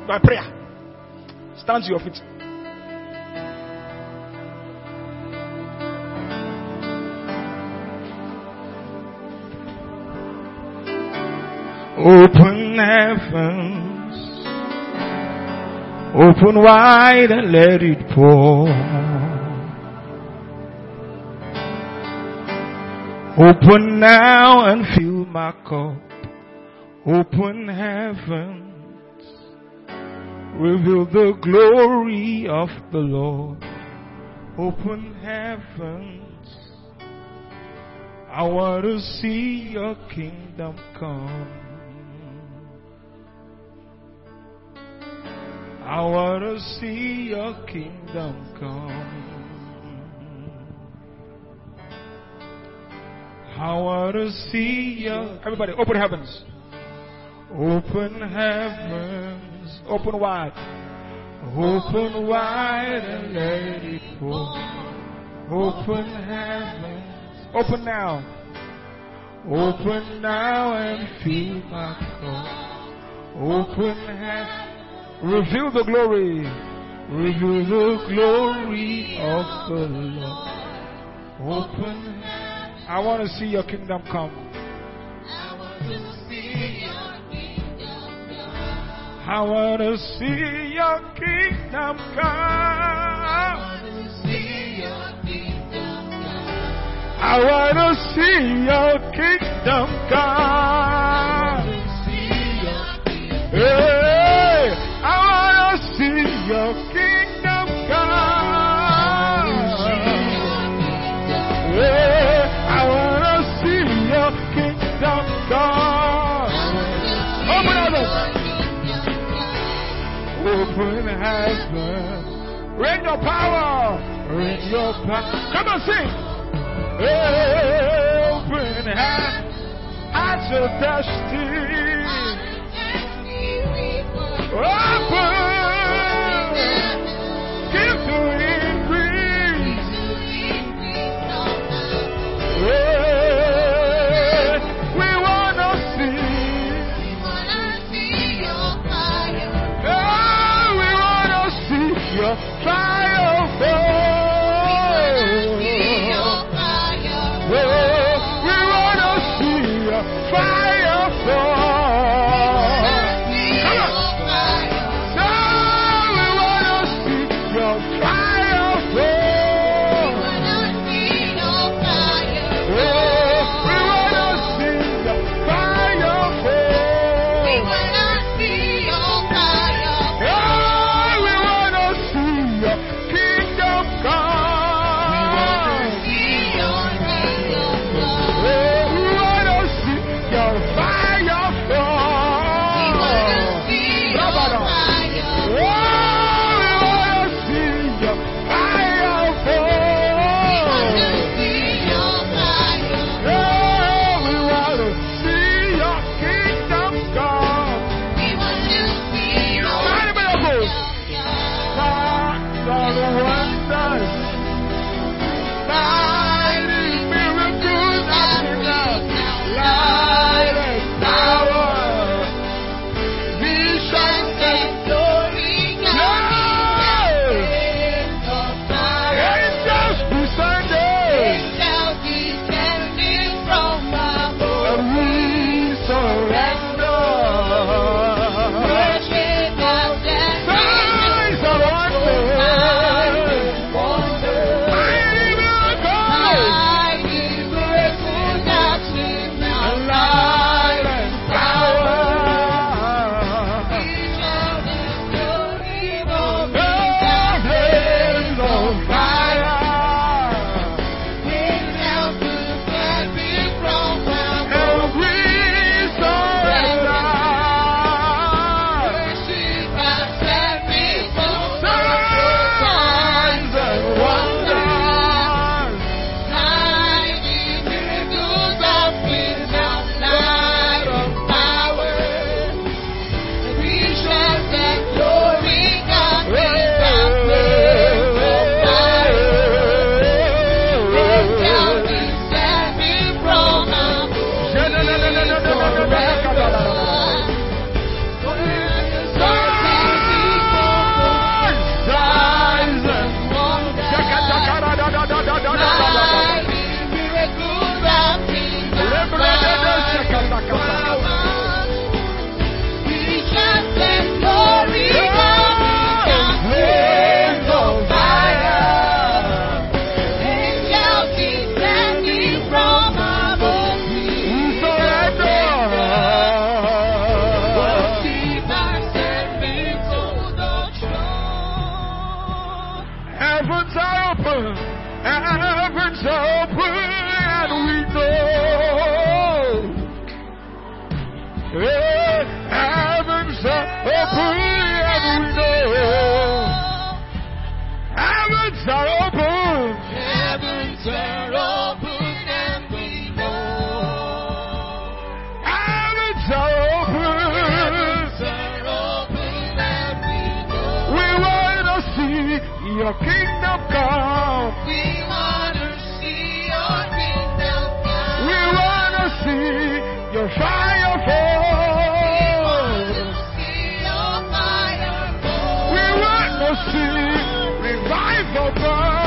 By prayer. Stand to your feet. Open heavens, open wide and let it pour. Open now and fill my cup. Open heavens, reveal the glory of the Lord. Open heavens, I want to see your kingdom come. I want to see your kingdom come. I want to see your... Everybody, open heavens. Open heavens. Open wide. Open wide and let it pour. Open heavens. Open now. Open now and fill my cup. Open heavens. Reveal the glory. Reveal the glory of the Lord. Open. I want to see your kingdom come. I want to see your kingdom come. I want to see your kingdom come. I want to see your kingdom come. I want to see your kingdom come. Hey. Your kingdom come. Yeah, I want to see your kingdom come. Open heavens. Open heavens. Rain your power. Rain your power. Come on, sing. Open heavens. I shall touch thee. Open. see your kingdom come. We want to see your kingdom come. We want to see your fire fall. We want to see your fire fall. We want to see revival burn.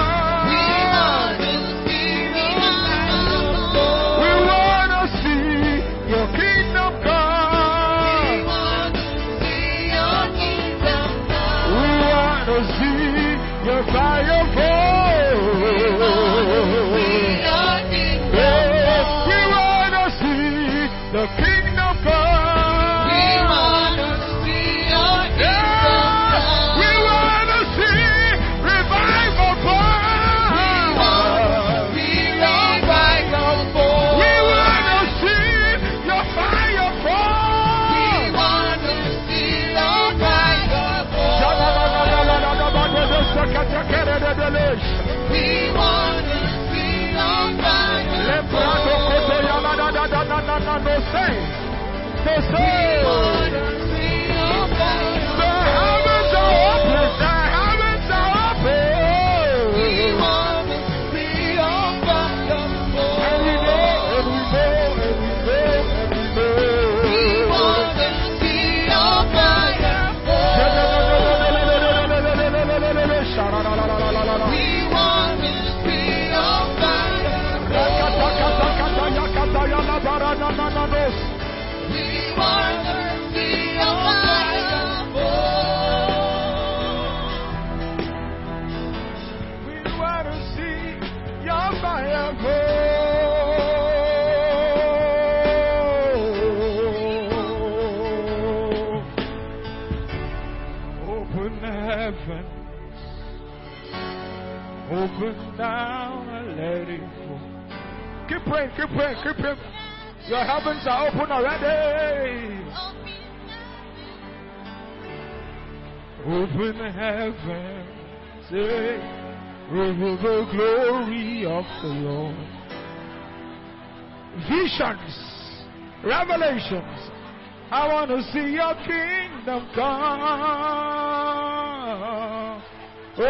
We want to see revival burn. We want to see your kingdom come. We want to see your kingdom come. We want to see your fire fall. We want to see your kingdom come. We want to see the kingdom come. We want to see your kingdom come. We want to see revival burn. We want to see revival burn. We want to see your fire fall. We want to see your fire fall. We want to see your fire fall. We want to see your fire fall. Open down and let it fall. Keep praying, keep praying, keep praying. Your heavens are open already. Open heavens, say, reveal the glory of the Lord. Visions, revelations. I want to see your kingdom come. Oh,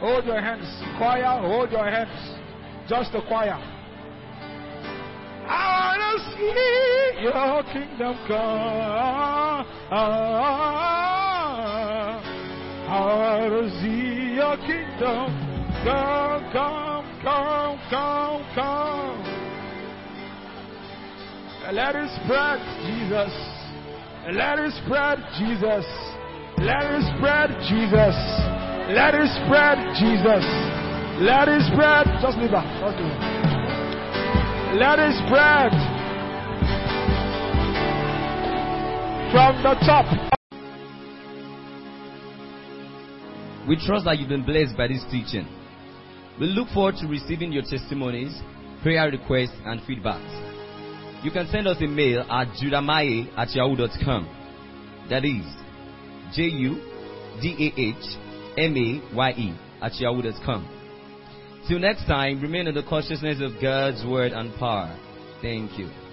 hold your hands, choir. Hold your hands. Just the choir. I want to see your kingdom come. I want to see your kingdom come. Let it spread, Jesus. Let it spread, Jesus. Let it spread, Jesus. Let it spread, Jesus. Let it spread. Just leave that. Let it spread. From the top. We trust that you've been blessed by this teaching. We look forward to receiving your testimonies, prayer requests, and feedbacks. You can send us a mail at judahmaye@yahoo.com. That is JUDAHMAYE@yahoo.com. Till next time, remain in the consciousness of God's word and power. Thank you.